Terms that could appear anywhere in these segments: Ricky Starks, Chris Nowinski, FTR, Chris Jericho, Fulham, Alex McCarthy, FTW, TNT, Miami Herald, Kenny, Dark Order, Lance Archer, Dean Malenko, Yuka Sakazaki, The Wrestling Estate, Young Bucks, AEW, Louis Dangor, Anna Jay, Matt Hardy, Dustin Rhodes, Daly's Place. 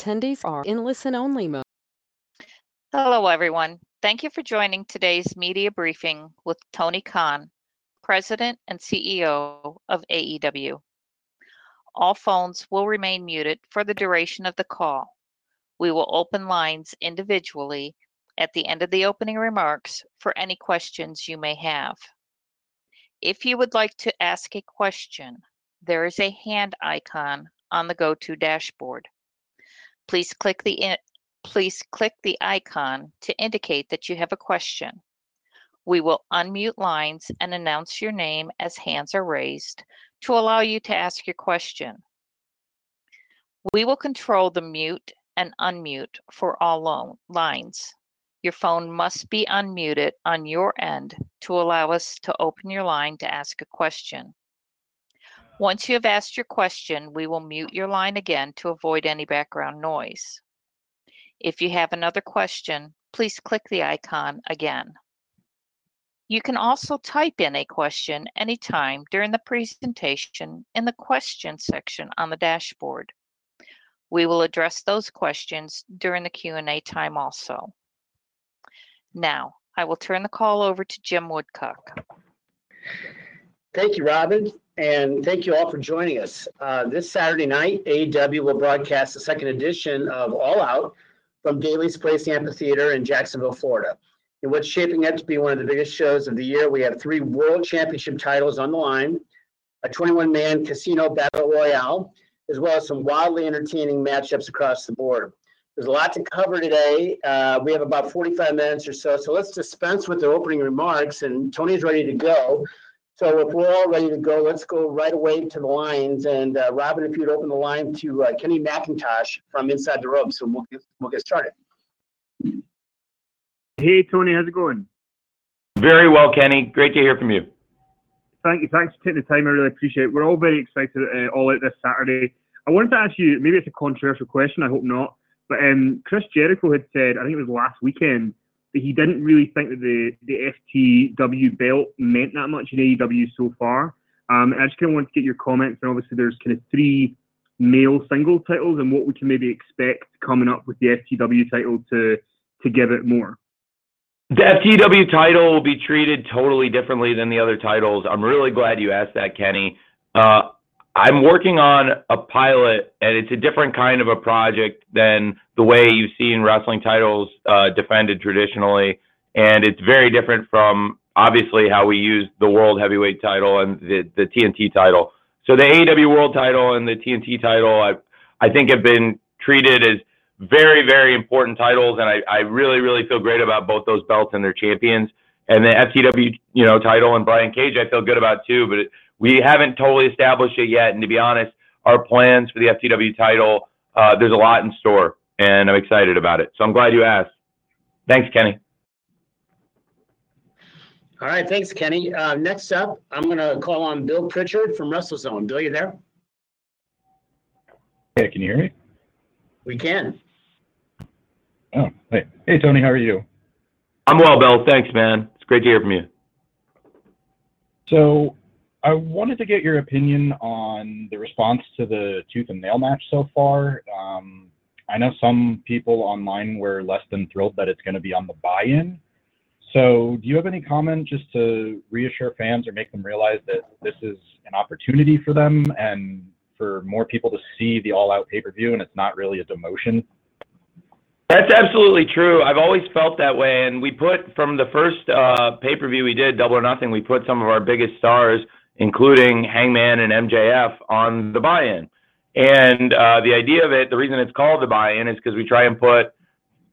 Attendees are in listen-only mode. Hello, everyone. Thank you for joining today's media briefing with Tony Khan, President and CEO of AEW. All phones will remain muted for the duration of the call. We will open lines individually at the end of the opening remarks for any questions you may have. If you would like to ask a question, there is a hand icon on the GoTo dashboard. Please click the icon to indicate that you have a question. We will unmute lines and announce your name as hands are raised to allow you to ask your question. We will control the mute and unmute for all lines. Your phone must be unmuted on your end to allow us to open your line to ask a question. Once you have asked your question, we will mute your line again to avoid any background noise. If you have another question, please click the icon again. You can also type in a question anytime during the presentation in the question section on the dashboard. We will address those questions during the Q&A time also. Now, I will turn the call over to Jim Woodcock. Thank you, Robin, and thank you all for joining us. This Saturday night, AEW will broadcast the second edition of All Out from Daly's Place Amphitheater in Jacksonville, Florida. In what's shaping up to be one of the biggest shows of the year, we have three World Championship titles on the line, a 21-man casino battle royale, as well as some wildly entertaining matchups across the board. There's a lot to cover today. We have about 45 minutes or so, so let's dispense with the opening remarks, and Tony's ready to go. So if we're all ready to go, let's go right away to the lines. And Robin, if you'd open the line to Kenny McIntosh from Inside the Ropes, so we'll get started. Hey, Tony, how's it going? Very well, Kenny. Great to hear from you. Thank you. Thanks for taking the time. I really appreciate it. We're all very excited all out this Saturday. I wanted to ask you, maybe it's a controversial question, I hope not, but Chris Jericho had said, I think it was last weekend, that he didn't really think that the FTW belt meant that much in AEW so far. I just kind of wanted to get your comments, and obviously there's kind of three male single titles and what we can maybe expect coming up with the FTW title to give it more. The FTW title will be treated totally differently than the other titles. I'm really glad you asked that, Kenny. I'm working on a pilot, and it's a different kind of a project than the way you've seen wrestling titles defended traditionally, and it's very different from, obviously, how we use the World Heavyweight title and the TNT title. So the AEW World title and the TNT title, I think, have been treated as very, very important titles, and I really, really feel great about both those belts and their champions. And the FTW, title and Brian Cage, I feel good about too, but we haven't totally established it yet. And to be honest, our plans for the FTW title, there's a lot in store, and I'm excited about it. So I'm glad you asked. Thanks, Kenny. All right. Thanks, Kenny. Next up, I'm going to call on Bill Pritchard from WrestleZone. Bill, you there? Hey, can you hear me? We can. Oh, hey. Hey, Tony, how are you? I'm well, Bill. Thanks, man. It's great to hear from you. So I wanted to get your opinion on the response to the tooth and nail match so far. I know some people online were less than thrilled that it's going to be on the buy-in. So do you have any comment just to reassure fans or make them realize that this is an opportunity for them and for more people to see the all-out pay-per-view and it's not really a demotion? That's absolutely true. I've always felt that way. And we put, from the first pay-per-view we did, Double or Nothing, we put some of our biggest stars, including Hangman and MJF, on the buy-in. And the idea of it, the reason it's called the buy-in, is because we try and put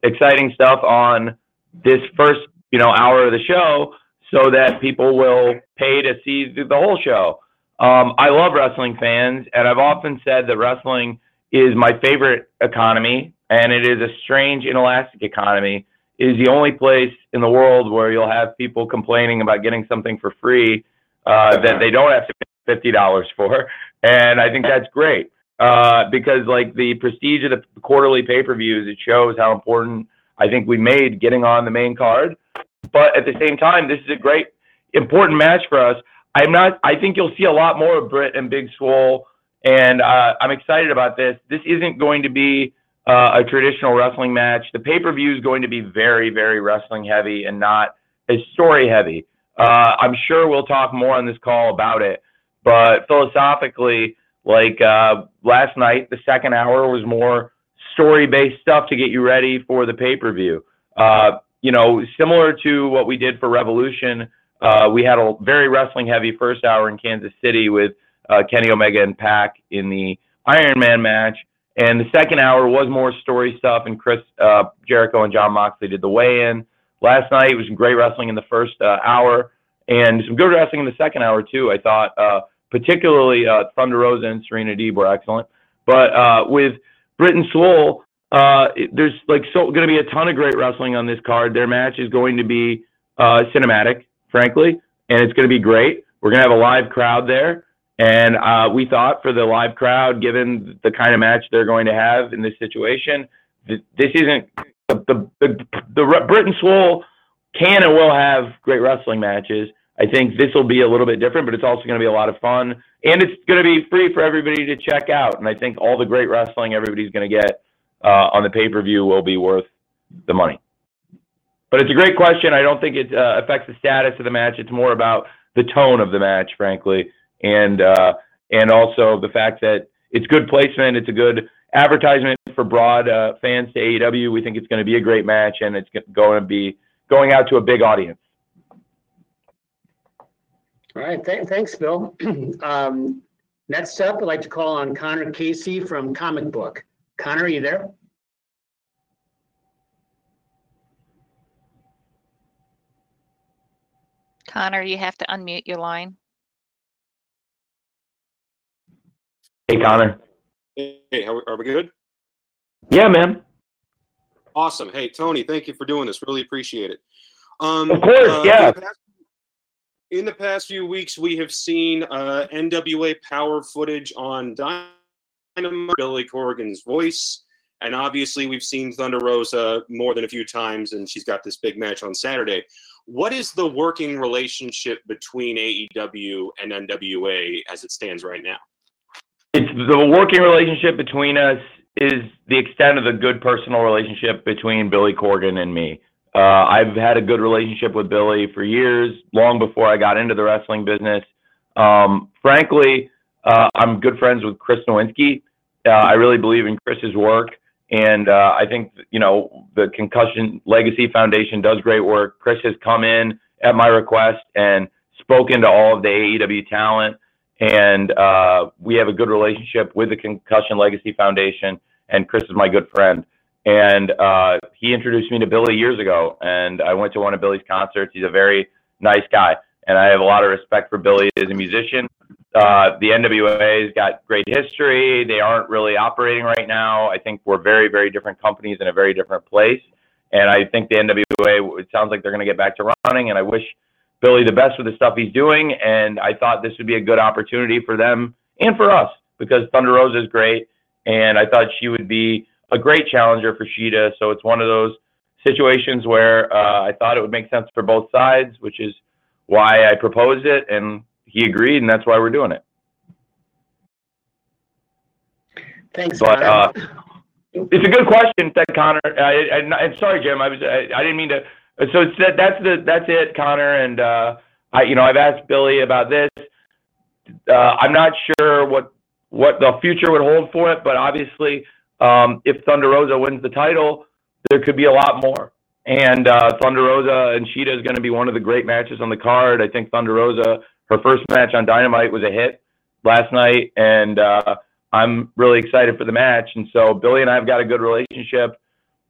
exciting stuff on this first, hour of the show so that people will pay to see the whole show. I love wrestling fans, and I've often said that wrestling is my favorite economy, and it is a strange, inelastic economy. It is the only place in the world where you'll have people complaining about getting something for free that they don't have to pay $50 for, and I think that's great because, like, the prestige of the quarterly pay-per-views, it shows how important I think we made getting on the main card. But at the same time, this is a great, important match for us. I think you'll see a lot more of Britt and Big Swole, and I'm excited about this. This isn't going to be a traditional wrestling match. The pay-per-view is going to be very, very wrestling heavy and not as story heavy. I'm sure we'll talk more on this call about it, but philosophically, like last night, the second hour was more story-based stuff to get you ready for the pay-per-view. You know, similar to what we did for Revolution, we had a very wrestling-heavy first hour in Kansas City with Kenny Omega and Pac in the Iron Man match. And the second hour was more story stuff, and Chris Jericho and John Moxley did the weigh-in. Last night was some great wrestling in the first hour, and some good wrestling in the second hour, too, I thought. Particularly Thunder Rosa and Serena Deeb were excellent. But with Big Swole, there's like going to be a ton of great wrestling on this card. Their match is going to be cinematic, frankly, and it's going to be great. We're going to have a live crowd there. And we thought for the live crowd, given the kind of match they're going to have in this situation, this isn't the Big Swole can and will have great wrestling matches. I think this will be a little bit different, but it's also going to be a lot of fun, and it's going to be free for everybody to check out. And I think all the great wrestling everybody's going to get on the pay-per-view will be worth the money. But it's a great question. I don't think it affects the status of the match. It's more about the tone of the match, frankly. And also the fact that it's good placement, it's a good advertisement for broad fans to AEW. We think it's going to be a great match, and it's going to be going out to a big audience. All right, thanks, Bill. Next up, I'd like to call on Connor Casey from Comic Book. Connor, are you there? Connor, you have to unmute your line. Hey, Connor. Hey, are we good? Yeah, man. Awesome. Hey, Tony, thank you for doing this. Really appreciate it. Of course, yeah. In the past few weeks, we have seen NWA power footage on Dynamite, Billy Corgan's voice, and obviously we've seen Thunder Rosa more than a few times, and she's got this big match on Saturday. What is the working relationship between AEW and NWA as it stands right now? The working relationship between us is the extent of the good personal relationship between Billy Corgan and me. I've had a good relationship with Billy for years, long before I got into the wrestling business. Frankly, I'm good friends with Chris Nowinski. I really believe in Chris's work, and I think, you know, the Concussion Legacy Foundation does great work. Chris has come in at my request and spoken to all of the AEW talent. And we have a good relationship with the Concussion Legacy Foundation, and Chris is my good friend. And he introduced me to Billy years ago, and I went to one of Billy's concerts. He's a very nice guy, and I have a lot of respect for Billy as a musician. The NWA's got great history. They aren't really operating right now. I think we're very, very different companies in a very different place. And I think the NWA, it sounds like they're going to get back to running, and I wish Billy the best with the stuff he's doing, and I thought this would be a good opportunity for them and for us, because Thunder Rosa is great, and I thought she would be a great challenger for Shida. So it's one of those situations where I thought it would make sense for both sides, which is why I proposed it, and he agreed, and that's why we're doing it. Thanks, but it's a good question, Connor. I'm sorry, Jim. I didn't mean to. So it's that's it, Connor. And I've asked Billy about this. I'm not sure what the future would hold for it, but obviously, if Thunder Rosa wins the title, there could be a lot more. And Thunder Rosa and Shida is going to be one of the great matches on the card. I think Thunder Rosa, her first match on Dynamite was a hit last night, and I'm really excited for the match. And so Billy and I have got a good relationship.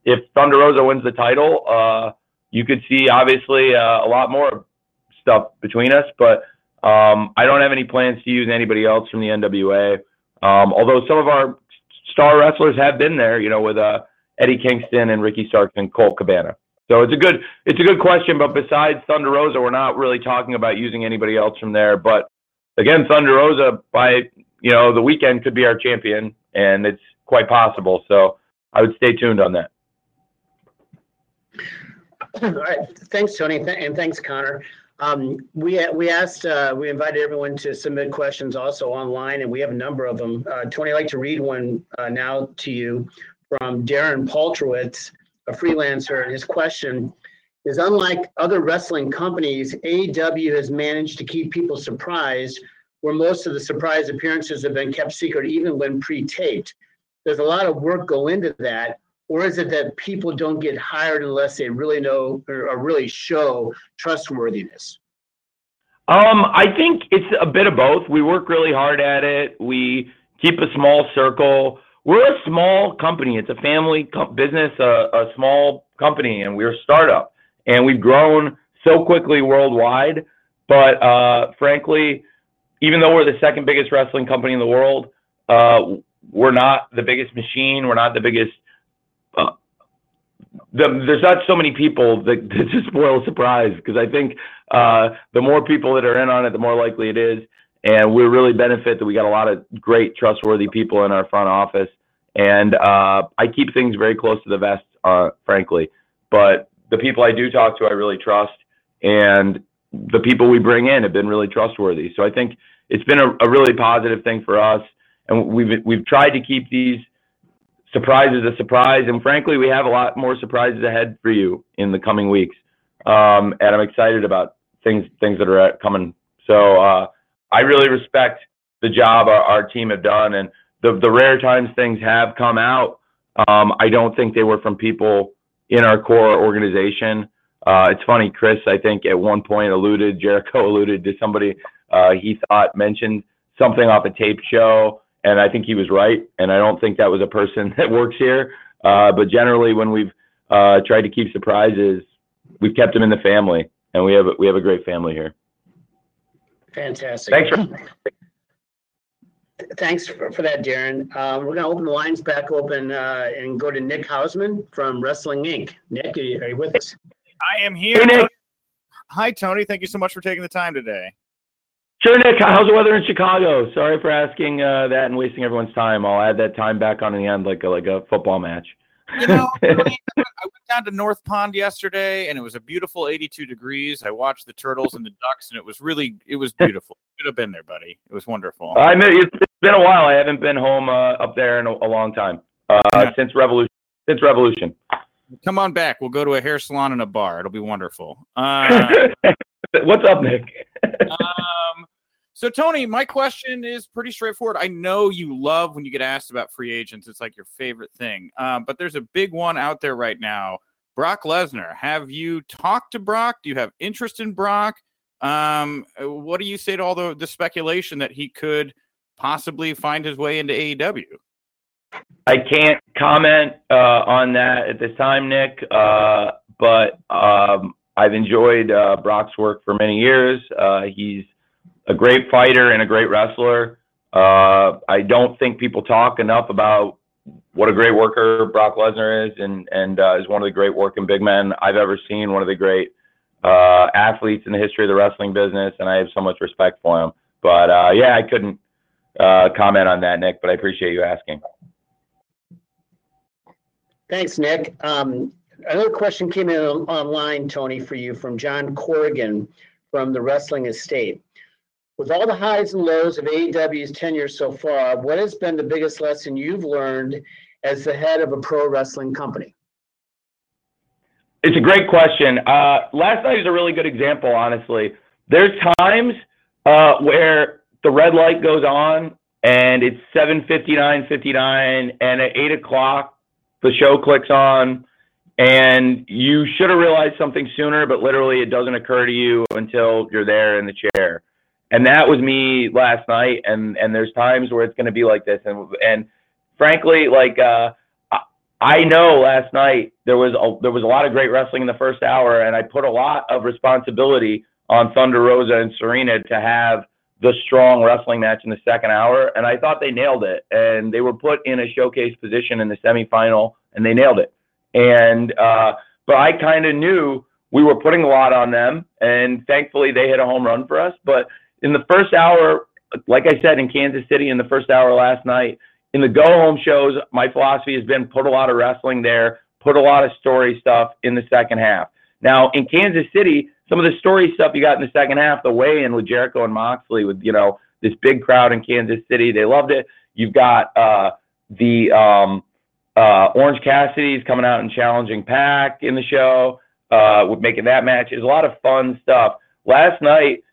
If Thunder Rosa wins the title, you could see, obviously, a lot more stuff between us, but I don't have any plans to use anybody else from the NWA, although some of our star wrestlers have been there, you know, with Eddie Kingston and Ricky Starks and Colt Cabana. So it's a good question, but besides Thunder Rosa, we're not really talking about using anybody else from there. But, again, Thunder Rosa, by, you know, the weekend could be our champion, and it's quite possible. So I would stay tuned on that. All right. Thanks, Tony, and thanks, Connor. We invited everyone to submit questions also online, and we have a number of them. Tony, I'd like to read one now to you from Darren Paltrowitz, a freelancer, and his question is, unlike other wrestling companies, AEW has managed to keep people surprised, where most of the surprise appearances have been kept secret even when pre-taped. There's a lot of work go into that, or is it that people don't get hired unless they really know or really show trustworthiness? I think it's a bit of both. We work really hard at it. We keep a small circle. We're a small company. It's a family business, a small company, and we're a startup. And we've grown so quickly worldwide. But frankly, even though we're the second biggest wrestling company in the world, we're not the biggest machine. We're not the biggest. There's not so many people that just spoil surprise, because I think the more people that are in on it, the more likely it is. And we really benefit that we got a lot of great, trustworthy people in our front office. And I keep things very close to the vest, frankly. But the people I do talk to, I really trust. And the people we bring in have been really trustworthy. So I think it's been a really positive thing for us. And we've tried to keep these surprises a surprise. And frankly, we have a lot more surprises ahead for you in the coming weeks. And I'm excited about things that are coming. So I really respect the job our team have done. And the rare times things have come out, I don't think they were from people in our core organization. It's funny, Chris, I think at one point Jericho alluded to somebody he thought mentioned something off a tape show, and I think he was right, and I don't think that was a person that works here. But generally, when we've tried to keep surprises, we've kept them in the family, and we have a great family here. Fantastic. Thanks for that, Darren. We're going to open the lines back open and go to Nick Hausman from Wrestling Inc. Nick, are you with us? I am here. Hey, Nick. Hi, Tony. Thank you so much for taking the time today. Sure, Nick. How's the weather in Chicago? Sorry for asking that and wasting everyone's time. I'll add that time back on in the end like a football match. You know, really, I went down to North Pond yesterday, and it was a beautiful 82 degrees. I watched the turtles and the ducks, and it was beautiful. You should have been there, buddy. It was wonderful. I mean, it's been a while. I haven't been home up there in a long time since Revolution. Come on back. We'll go to a hair salon and a bar. It'll be wonderful. What's up, Nick? So, Tony, my question is pretty straightforward. I know you love when you get asked about free agents. It's like your favorite thing. But there's a big one out there right now. Brock Lesnar. Have you talked to Brock? Do you have interest in Brock? What do you say to all the speculation that he could possibly find his way into AEW? I can't comment on that at this time, Nick, but I've enjoyed Brock's work for many years. He's a great fighter and a great wrestler. I don't think people talk enough about what a great worker Brock Lesnar is, and is one of the great working big men I've ever seen, one of the great athletes in the history of the wrestling business, and I have so much respect for him. But, I couldn't comment on that, Nick, but I appreciate you asking. Thanks, Nick. Another question came in online, Tony, for you from John Corgan from the Wrestling Estate. With all the highs and lows of AEW's tenure so far, what has been the biggest lesson you've learned as the head of a pro wrestling company? It's a great question. Last night was a really good example, honestly. There's times where the red light goes on and it's 7:59:59, and at 8 o'clock, the show clicks on, and you should have realized something sooner, but literally it doesn't occur to you until you're there in the chair. And that was me last night. And there's times where it's going to be like this. And frankly, I know last night there was a lot of great wrestling in the first hour, and I put a lot of responsibility on Thunder Rosa and Serena to have the strong wrestling match in the second hour, and I thought they nailed it. And they were put in a showcase position in the semifinal, and they nailed it. And but I kind of knew we were putting a lot on them, and thankfully they hit a home run for us. But in the first hour, like I said, in Kansas City in the first hour last night, in the go-home shows, my philosophy has been put a lot of wrestling there, put a lot of story stuff in the second half. Now, in Kansas City, some of the story stuff you got in the second half, the weigh-in with Jericho and Moxley with, this big crowd in Kansas City, they loved it. You've got Orange Cassidy's coming out and challenging Pac in the show, with making that match. It's a lot of fun stuff. Last night,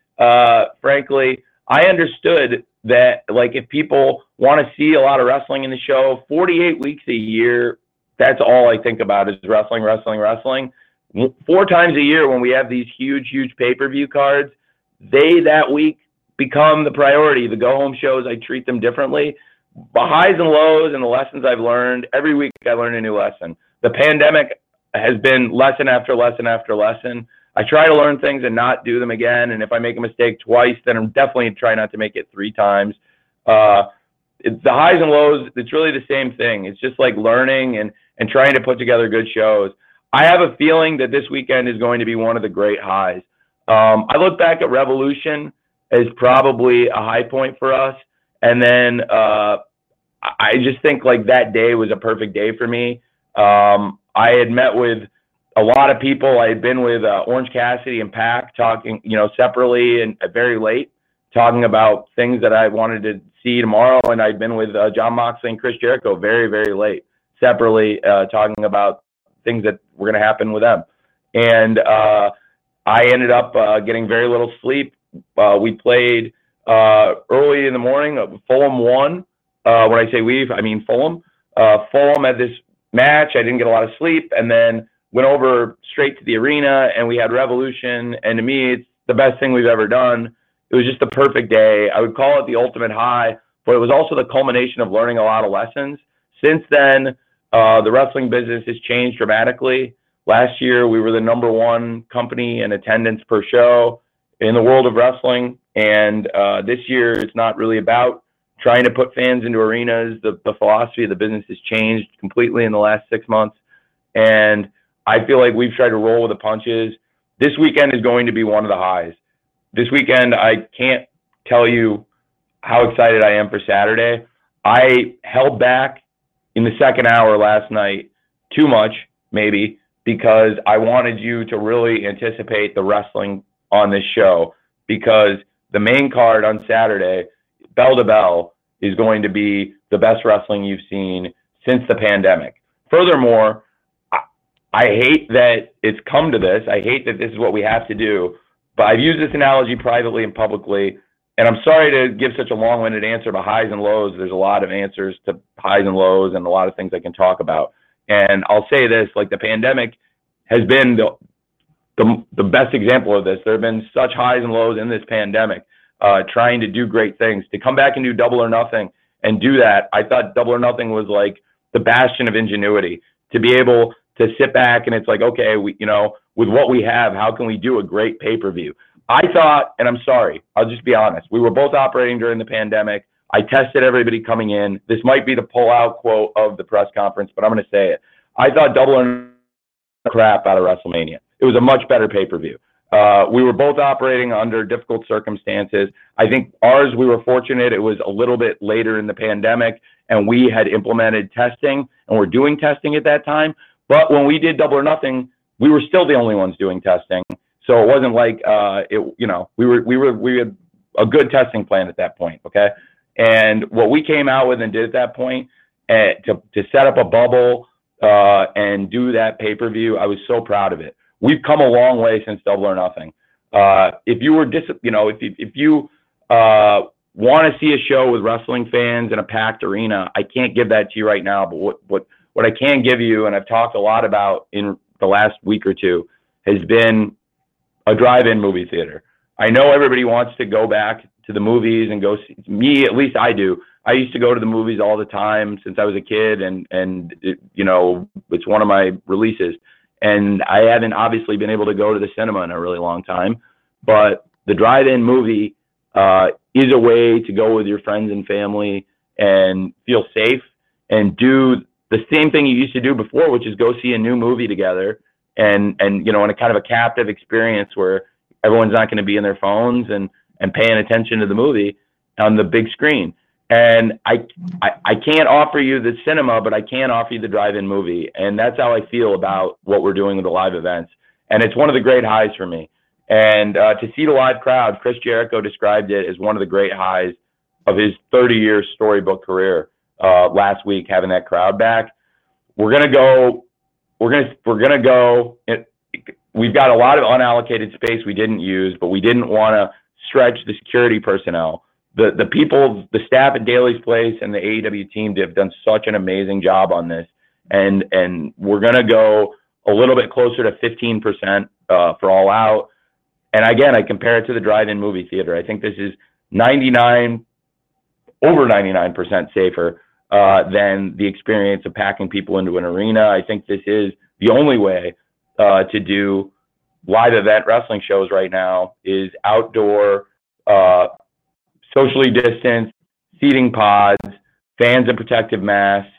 frankly, I understood that, like, if people want to see a lot of wrestling in the show, 48 weeks a year, that's all I think about is wrestling, wrestling, wrestling. 4 times a year when we have these huge, huge pay-per-view cards, they that week become the priority. The go-home shows, I treat them differently. The highs and lows and the lessons I've learned, every week I learn a new lesson. The pandemic has been lesson after lesson after lesson. I try to learn things and not do them again. And if I make a mistake twice, then I'm definitely try not to make it 3 times. The highs and lows, it's really the same thing. It's just like learning and trying to put together good shows. I have a feeling that this weekend is going to be one of the great highs. I look back at Revolution as probably a high point for us. And then I just think like that day was a perfect day for me. I had met with a lot of people. I had been with Orange Cassidy and Pac talking, you know, separately and very late, talking about things that I wanted to see tomorrow. And I'd been with John Moxley and Chris Jericho very, very late, separately, talking about things that were going to happen with them. And I ended up getting very little sleep. We played early in the morning. Fulham won. When I say we, I mean Fulham. Fulham had this match. I didn't get a lot of sleep. And then went over straight to the arena, and we had Revolution, and to me, it's the best thing we've ever done. It was just the perfect day. I would call it the ultimate high, but it was also the culmination of learning a lot of lessons. Since then, the wrestling business has changed dramatically. Last year, we were the #1 company in attendance per show in the world of wrestling, and this year, it's not really about trying to put fans into arenas. The philosophy of the business has changed completely in the last 6 months, and I feel like we've tried to roll with the punches. This weekend is going to be one of the highs. This weekend, I can't tell you how excited I am for Saturday. I held back in the second hour last night too much, maybe, because I wanted you to really anticipate the wrestling on this show, because the main card on Saturday, bell to bell, is going to be the best wrestling you've seen since the pandemic. Furthermore, I hate that it's come to this. I hate that this is what we have to do. But I've used this analogy privately and publicly, and I'm sorry to give such a long-winded answer about highs and lows. There's a lot of answers to highs and lows and a lot of things I can talk about. And I'll say this, like the pandemic has been the best example of this. There have been such highs and lows in this pandemic, trying to do great things. To come back and do Double or Nothing and do that, I thought Double or Nothing was like the bastion of ingenuity. To be able to sit back and it's like, okay, we, you know, with what we have, how can we do a great pay-per-view? I thought, and I'm sorry, I'll just be honest, we were both operating during the pandemic. I tested everybody coming in. This might be the pull-out quote of the press conference, but I'm going to say it. I thought Double or Nothing crap out of WrestleMania. It was a much better pay-per-view. We were both operating under difficult circumstances. I think ours, we were fortunate. It was a little bit later in the pandemic, and we had implemented testing, and we're doing testing at that time. But when we did Double or Nothing, we were still the only ones doing testing. So it wasn't like we had a good testing plan at that point, okay? And what we came out with and did at that point to set up a bubble and do that pay-per-view, I was so proud of it. We've come a long way since Double or Nothing. If you were if you want to see a show with wrestling fans in a packed arena, I can't give that to you right now, but what I can give you, and I've talked a lot about in the last week or two, has been a drive-in movie theater. I know everybody wants to go back to the movies and go see me. At least I do. I used to go to the movies all the time since I was a kid, and it, you know, it's one of my releases. And I haven't obviously been able to go to the cinema in a really long time. But the drive-in movie is a way to go with your friends and family and feel safe and do the same thing you used to do before, which is go see a new movie together and you know, in a kind of a captive experience where everyone's not going to be in their phones and paying attention to the movie on the big screen. And I can't offer you the cinema, but I can offer you the drive-in movie. And that's how I feel about what we're doing with the live events. And it's one of the great highs for me. And to see the live crowd, Chris Jericho described it as one of the great highs of his 30-year storybook career. Last week, having that crowd back. We're gonna go. We've got a lot of unallocated space we didn't use, but we didn't want to stretch the security personnel. The people, the staff at Daly's Place and the AEW team have done such an amazing job on this, and we're gonna go a little bit closer to 15% for All Out. And again, I compare it to the drive-in movie theater. I think this is over 99% safer than the experience of packing people into an arena. I think this is the only way to do live event wrestling shows right now is outdoor, socially distanced, seating pods, fans in protective masks,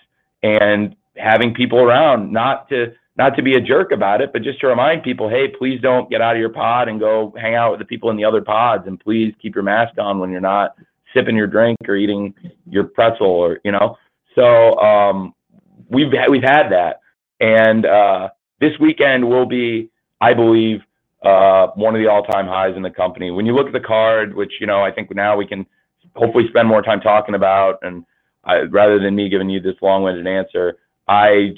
and having people around, not to be a jerk about it, but just to remind people, hey, please don't get out of your pod and go hang out with the people in the other pods, and please keep your mask on when you're not sipping your drink or eating your pretzel, or, you know. So we've had that. And this weekend will be, I believe, one of the all-time highs in the company. When you look at the card, which, you know, I think now we can hopefully spend more time talking about, and rather than me giving you this long-winded answer, I'm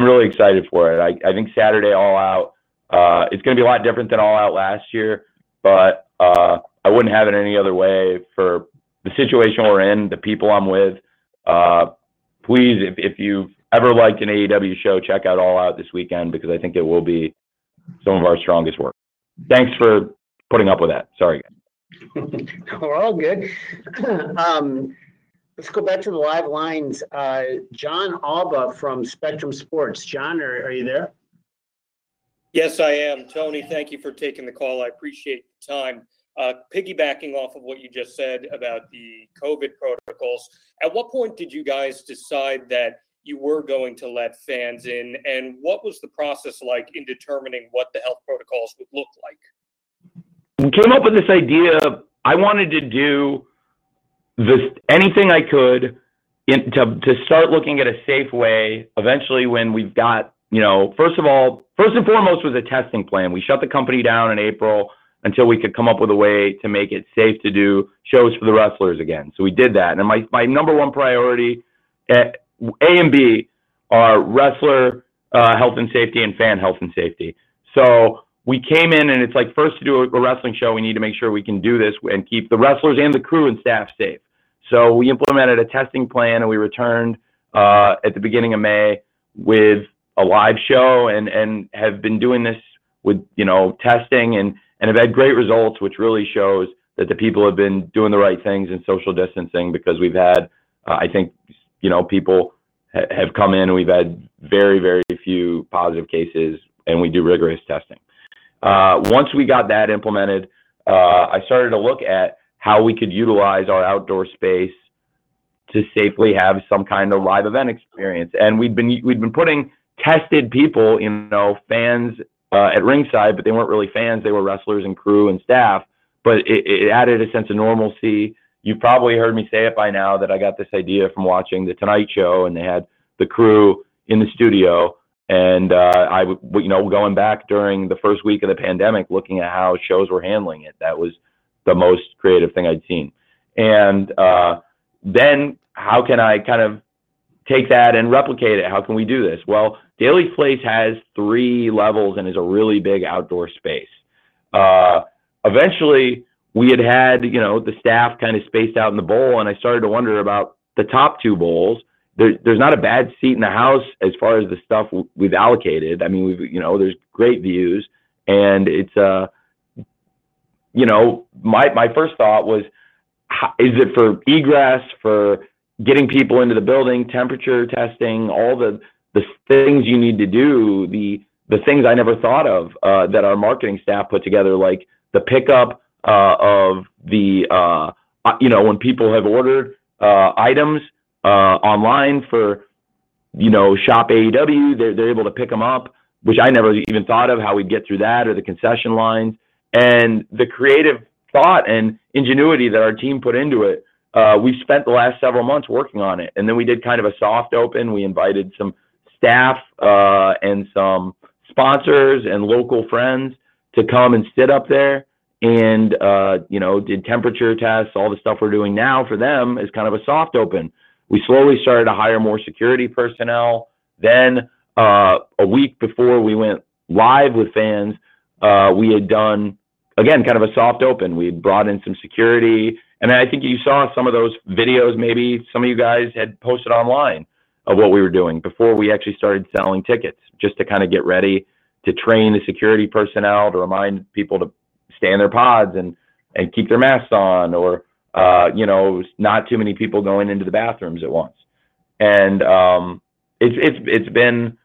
really excited for it. I think Saturday All Out, it's going to be a lot different than All Out last year, but I wouldn't have it any other way for the situation we're in, the people I'm with. Please, if you've ever liked an AEW show, check out All Out this weekend, because I think it will be some of our strongest work. Thanks for putting up with that. Sorry, guys. We're all good. Let's go back to the live lines. John Alba from Spectrum Sports. John, are you there? Yes, I am. Tony, thank you for taking the call. I appreciate the time. Piggybacking off of what you just said about the COVID protocols, at what point did you guys decide that you were going to let fans in, and what was the process like in determining what the health protocols would look like? We came up with this idea of, I wanted to do anything I could to start looking at a safe way. Eventually, when we've got, you know, first and foremost was a testing plan. We shut the company down in April until we could come up with a way to make it safe to do shows for the wrestlers again. So we did that. And my number one priority, A and B, are wrestler health and safety and fan health and safety. So we came in, and it's like, first, to do a wrestling show, we need to make sure we can do this and keep the wrestlers and the crew and staff safe. So we implemented a testing plan, and we returned at the beginning of May with a live show, and have been doing this with, you know, testing, and have had great results, which really shows that the people have been doing the right things in social distancing, because we've had, I think, you know, people have come in, and we've had very, very few positive cases, and we do rigorous testing. Once we got that implemented, I started to look at how we could utilize our outdoor space to safely have some kind of live event experience. And we'd been putting tested people, you know, fans at ringside, but they weren't really fans. They were wrestlers and crew and staff, but it added a sense of normalcy. You've probably heard me say it by now that I got this idea from watching The Tonight Show, and they had the crew in the studio. And I would, you know, going back during the first week of the pandemic, looking at how shows were handling it, that was the most creative thing I'd seen. And then how can I kind of take that and replicate it? How can we do this? Well, Daly's Place has 3 levels and is a really big outdoor space. Eventually, we had, you know, the staff kind of spaced out in the bowl, and I started to wonder about the top 2 bowls. There's not a bad seat in the house as far as the stuff we've allocated. I mean, you know, there's great views, and it's, you know, my first thought was, is it for egress, for getting people into the building, temperature testing, all the things you need to do, the things I never thought of that our marketing staff put together, like the pickup of the, you know, when people have ordered items online for, you know, Shop AEW, they're able to pick them up, which I never even thought of how we'd get through that, or the concession lines, and the creative thought and ingenuity that our team put into it. We've spent the last several months working on it, and then we did kind of a soft open. We invited some staff and some sponsors and local friends to come and sit up there, and you know, did temperature tests, all the stuff we're doing now for them as kind of a soft open. We slowly started to hire more security personnel. Then a week before we went live with fans, we had done, again, kind of a soft open. We brought in some security. And I think you saw some of those videos, maybe some of you guys had posted online of what we were doing before we actually started selling tickets, just to kind of get ready to train the security personnel, to remind people to stay in their pods and keep their masks on, or, you know, not too many people going into the bathrooms at once. And it's been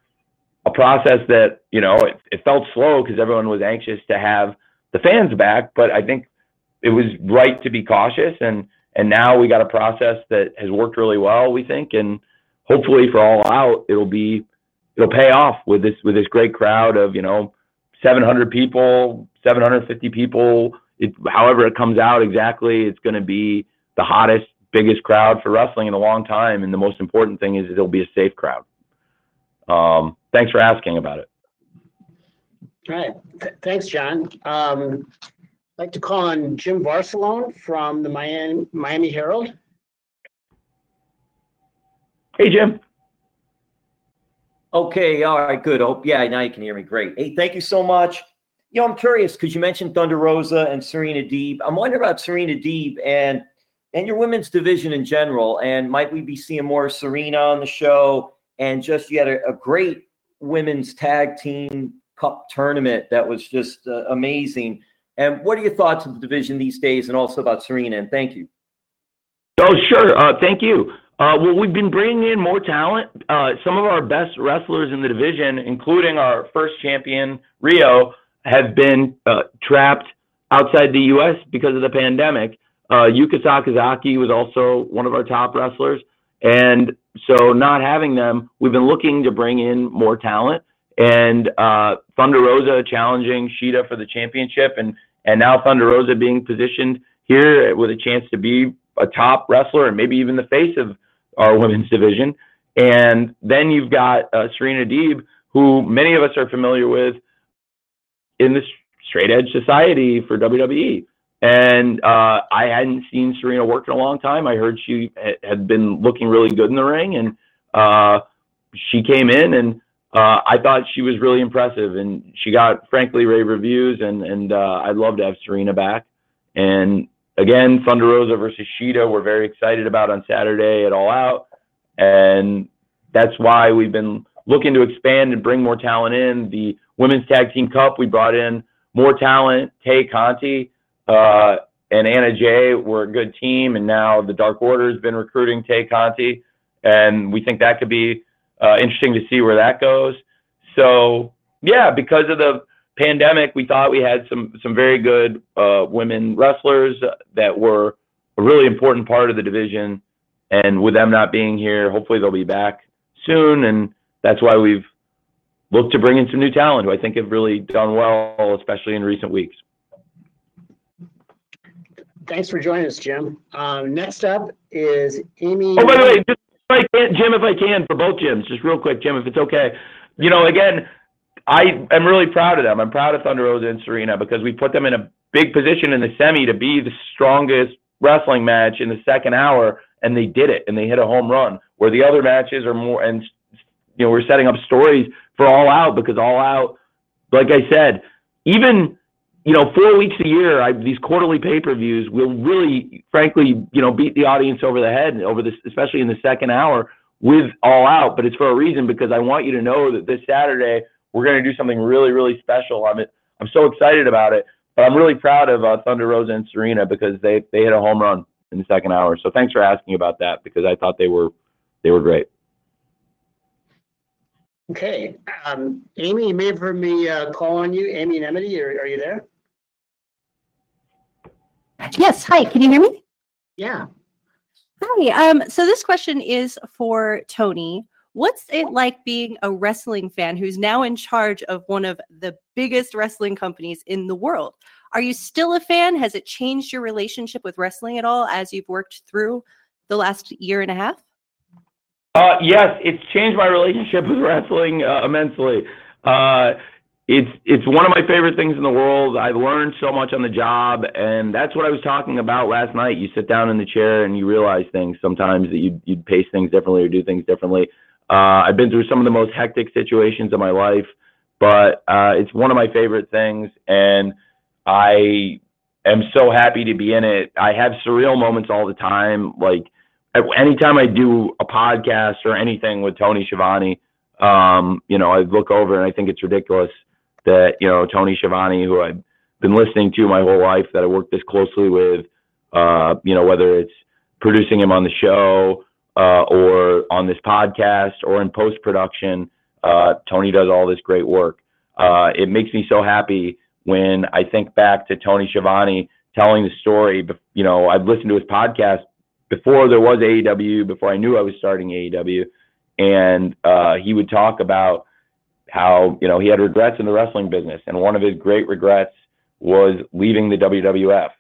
a process that, you know, it felt slow because everyone was anxious to have the fans back, but I think it was right to be cautious. And now we got a process that has worked really well, we think, and hopefully for All Out, it'll pay off with this great crowd of, you know, 700 people, 750 people. However it comes out exactly, it's going to be the hottest, biggest crowd for wrestling in a long time. And the most important thing is it'll be a safe crowd. Thanks for asking about it. All right. Thanks, John. I'd like to call on Jim Barcelone from the Miami Herald. Hey, Jim. Okay. All right. Good. Oh, yeah. Now you can hear me. Great. Hey, thank you so much. You know, I'm curious because you mentioned Thunder Rosa and Serena Deeb. I'm wondering about Serena Deeb and your women's division in general. And might we be seeing more Serena on the show? And just you had a great women's tag team cup tournament that was just amazing. And what are your thoughts on the division these days, and also about Serena? And thank you. Oh, sure. Thank you. Well, we've been bringing in more talent. Some of our best wrestlers in the division, including our first champion, Rio, have been trapped outside the U.S. because of the pandemic. Yuka Sakazaki was also one of our top wrestlers. And so not having them, we've been looking to bring in more talent. And Thunder Rosa challenging Shida for the championship. And now Thunder Rosa being positioned here with a chance to be a top wrestler and maybe even the face of our women's division. And then you've got Serena Deeb, who many of us are familiar with in the straight edge society for WWE. And I hadn't seen Serena work in a long time. I heard she had been looking really good in the ring, and she came in, and I thought she was really impressive, and she got, frankly, rave reviews, and I'd love to have Serena back. And again, Thunder Rosa versus Shida, we're very excited about on Saturday at All Out. And that's why we've been looking to expand and bring more talent in. The Women's Tag Team Cup, we brought in more talent. Tay Conti and Anna Jay were a good team. And now the Dark Order has been recruiting Tay Conti. And we think that could be interesting to see where that goes. So, yeah, because of the pandemic, we thought we had some very good women wrestlers that were a really important part of the division, and with them not being here, hopefully they'll be back soon, and that's why we've looked to bring in some new talent who I think have really done well, especially in recent weeks. Thanks for joining us, Jim. Next up is Amy. Oh, by the way, just if I can, Jim, if I can, for both Jims, just real quick, Jim, if it's okay. You know, again, I am really proud of them. I'm proud of Thunder Rosa and Serena because we put them in a big position in the semi to be the strongest wrestling match in the second hour, and they did it, and they hit a home run. Where the other matches are more, and you know, we're setting up stories for All Out because All Out, like I said, even you know, 4 weeks a year, these quarterly pay-per-views will really, frankly, you know, beat the audience over the head, especially in the second hour with All Out. But it's for a reason because I want you to know that this Saturday, we're going to do something really, really special. I'm so excited about it, but I'm really proud of Thunder Rosa and Serena because they hit a home run in the second hour. So thanks for asking about that because I thought they were great. Okay. Amy, you may have heard me call on you. Amy and Emily, are you there? Yes. Hi. Can you hear me? Yeah. Hi. So this question is for Tony. What's it like being a wrestling fan who's now in charge of one of the biggest wrestling companies in the world? Are you still a fan? Has it changed your relationship with wrestling at all as you've worked through the last year and a half? Yes, it's changed my relationship with wrestling immensely. It's one of my favorite things in the world. I've learned so much on the job, and that's what I was talking about last night. You sit down in the chair and you realize things sometimes that you'd pace things differently or do things differently. I've been through some of the most hectic situations of my life, but it's one of my favorite things, and I am so happy to be in it. I have surreal moments all the time. Like anytime I do a podcast or anything with Tony Schiavone, I look over and I think it's ridiculous that, Tony Schiavone, who I've been listening to my whole life, that I work this closely with, whether it's producing him on the show or on this podcast or in post-production, Tony does all this great work. It makes me so happy when I think back to Tony Schiavone telling the story. I've listened to his podcast before there was AEW, before I knew I was starting AEW. And he would talk about how, he had regrets in the wrestling business. And one of his great regrets was leaving the WWF.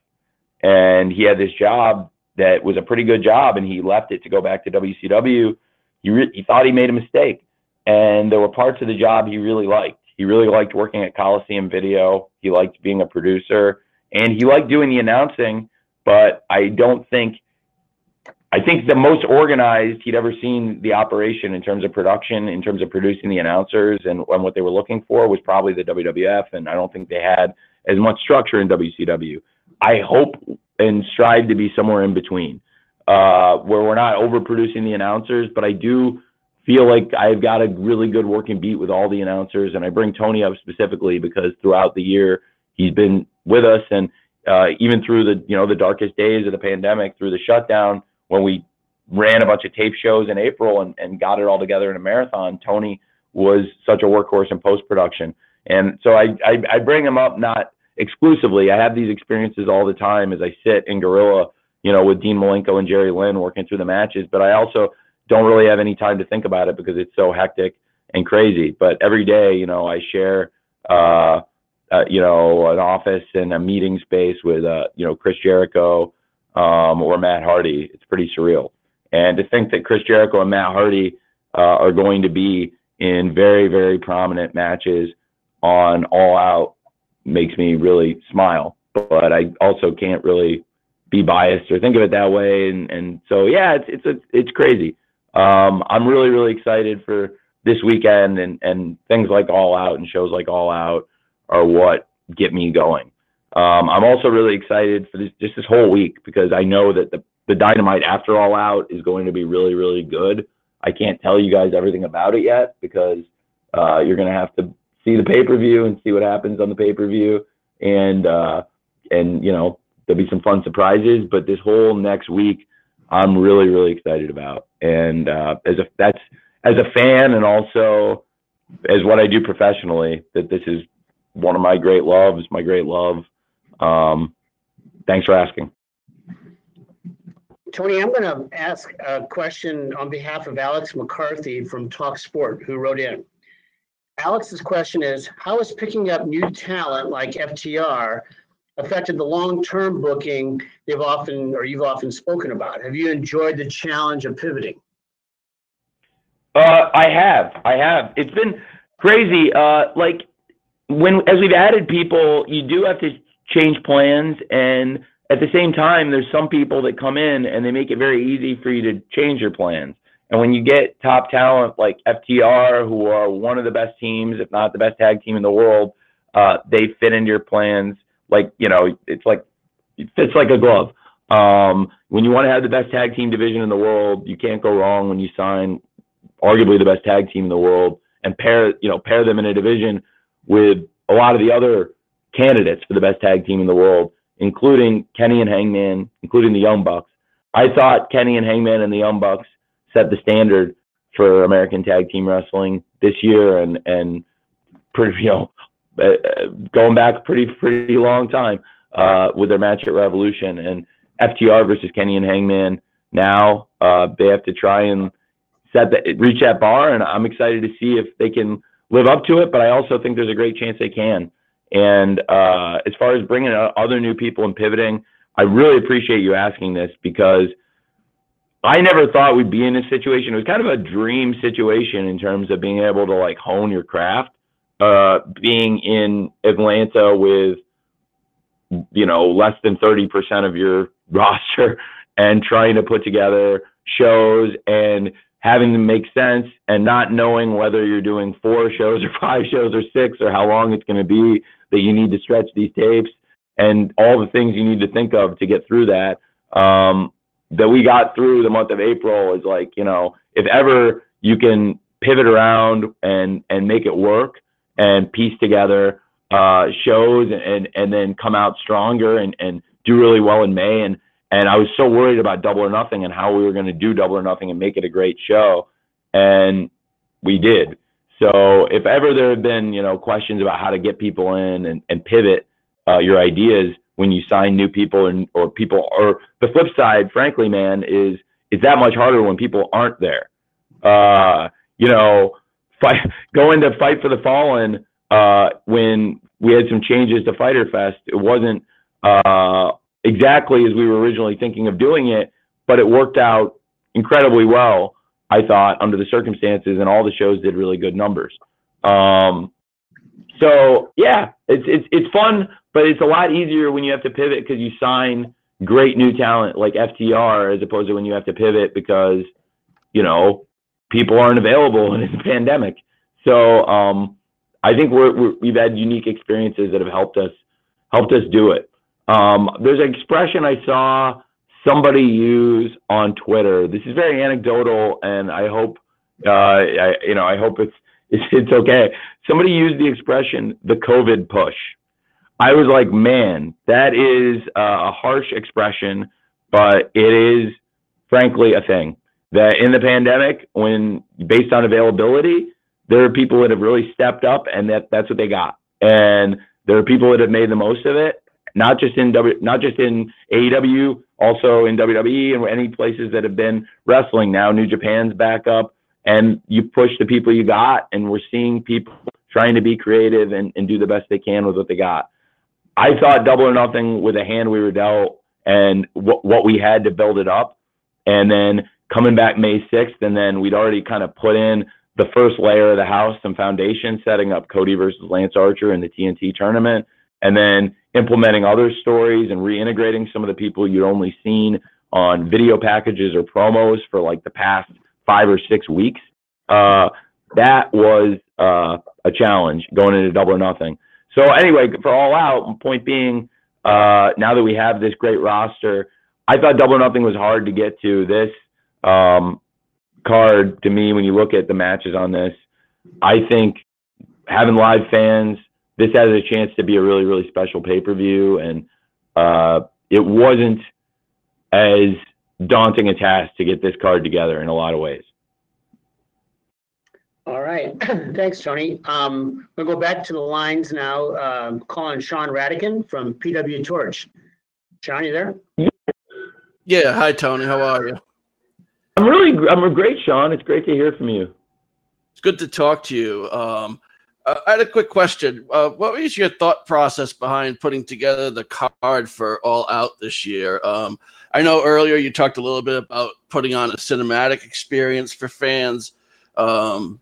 And he had this job that was a pretty good job, and he left it to go back to WCW. He thought he made a mistake. And there were parts of the job he really liked. He really liked working at Coliseum Video. He liked being a producer. And he liked doing the announcing, but I think the most organized he'd ever seen the operation in terms of production, in terms of producing the announcers and what they were looking for was probably the WWF, and I don't think they had as much structure in WCW. I hope and strive to be somewhere in between, where we're not overproducing the announcers, but I do feel like I've got a really good working beat with all the announcers, and I bring Tony up specifically because throughout the year he's been with us, and even through the darkest days of the pandemic, through the shutdown, when we ran a bunch of tape shows in April and got it all together in a marathon, Tony was such a workhorse in post-production. And so I bring him up, not exclusively. I have these experiences all the time as I sit in Gorilla, with Dean Malenko and Jerry Lynn working through the matches. But I also don't really have any time to think about it because it's so hectic and crazy. But every day, I share, an office and a meeting space with, Chris Jericho, or Matt Hardy. It's pretty surreal. And to think that Chris Jericho and Matt Hardy are going to be in very, very prominent matches on All Out makes me really smile. But I also can't really be biased or think of it that way. And so, yeah, it's crazy. I'm really, really excited for this weekend, and things like All Out and shows like All Out are what get me going. I'm also really excited for this whole week, because I know that the Dynamite after All Out is going to be really, really good. I can't tell you guys everything about it yet, because you're going to have to see the pay-per-view and see what happens on the pay-per-view. And there'll be some fun surprises, but this whole next week I'm really, really excited about. And as a fan, and also as what I do professionally, that this is one of my great loves, my great love. Thanks for asking. Tony, I'm going to ask a question on behalf of Alex McCarthy from Talk Sport, who wrote in. Alex's question is, how has picking up new talent like FTR affected the long-term booking you've often spoken about? Have you enjoyed the challenge of pivoting? I have. It's been crazy. As we've added people, you do have to change plans, and at the same time there's some people that come in and they make it very easy for you to change your plans. And when you get top talent like FTR, who are one of the best teams, if not the best tag team in the world, they fit into your plans like, it's like a glove. When you want to have the best tag team division in the world, you can't go wrong when you sign arguably the best tag team in the world and pair them in a division with a lot of the other candidates for the best tag team in the world, including Kenny and Hangman, including the Young Bucks. I thought Kenny and Hangman and the Young Bucks set the standard for American tag team wrestling this year, and going back pretty long time with their match at Revolution. And FTR versus Kenny and Hangman now, they have to try and reach that bar, and I'm excited to see if they can live up to it, but I also think there's a great chance they can. And as far as bringing other new people and pivoting, I really appreciate you asking this, because I never thought we'd be in this situation. It was kind of a dream situation in terms of being able to hone your craft. being in Atlanta with, you know, less than 30% of your roster and trying to put together shows and having them make sense and not knowing whether you're doing 4 shows or 5 shows or 6 or how long it's going to be, that you need to stretch these tapes and all the things you need to think of to get through that. That we got through the month of April is like, you know, if ever you can pivot around and make it work and piece together shows and then come out stronger and do really well in May. And I was so worried about Double or Nothing and how we were going to do Double or Nothing and make it a great show. And we did. So if ever there have been, you know, questions about how to get people in and pivot your ideas when you sign new people or the flip side, frankly, man, is it's that much harder when people aren't there. You know, going to Fight for the Fallen when we had some changes to Fyter Fest, it wasn't exactly as we were originally thinking of doing it, but it worked out incredibly well, I thought, under the circumstances, and all the shows did really good numbers. So yeah, it's fun, but it's a lot easier when you have to pivot because you sign great new talent like FTR as opposed to when you have to pivot because, you know, people aren't available and it's a pandemic. So I think we've had unique experiences that have helped us do it. There's an expression I saw somebody use on Twitter. This is very anecdotal, and I hope I hope it's okay. Somebody used the expression "the COVID push." I was like, man, that is a harsh expression, but it is frankly a thing that in the pandemic, when based on availability, there are people that have really stepped up and that's what they got. And there are people that have made the most of it, not just in AEW, also in WWE and any places that have been wrestling now. New Japan's back up and you push the people you got, and we're seeing people trying to be creative and do the best they can with what they got. I thought Double or Nothing, with the hand we were dealt and what we had to build it up, and then coming back May 6th, and then we'd already kind of put in the first layer of the house, some foundation, setting up Cody versus Lance Archer in the TNT tournament, and then implementing other stories and reintegrating some of the people you'd only seen on video packages or promos for like the past 5 or 6 weeks. That was a challenge going into Double or Nothing. So anyway, for All Out, point being, now that we have this great roster, I thought Double or Nothing was hard to get to. This card, to me, when you look at the matches on this, I think having live fans, this has a chance to be a really, really special pay-per-view, and it wasn't as daunting a task to get this card together in a lot of ways. All right. Thanks, Tony. We'll go back to the lines now. Calling Sean Radigan from PW Torch. Sean, you there? Yeah. Hi, Tony. How are you? I'm great, Sean. It's great to hear from you. It's good to talk to you. I had a quick question. What was your thought process behind putting together the card for All Out this year? I know earlier you talked a little bit about putting on a cinematic experience for fans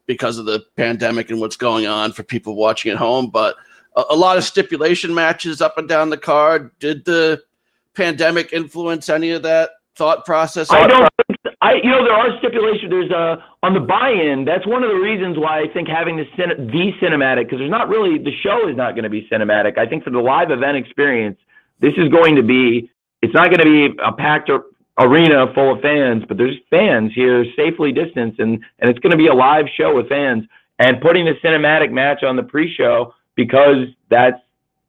because of the pandemic and what's going on for people watching at home, but a lot of stipulation matches up and down the card. Did the pandemic influence any of that thought process? You know, there are stipulations. There's on the buy-in. That's one of the reasons why I think having the cinematic, because there's not really, the show is not going to be cinematic. I think for the live event experience, this is going to be, it's not going to be a packed arena full of fans, but there's fans here safely distanced, and it's going to be a live show with fans. And putting the cinematic match on the pre-show, because that's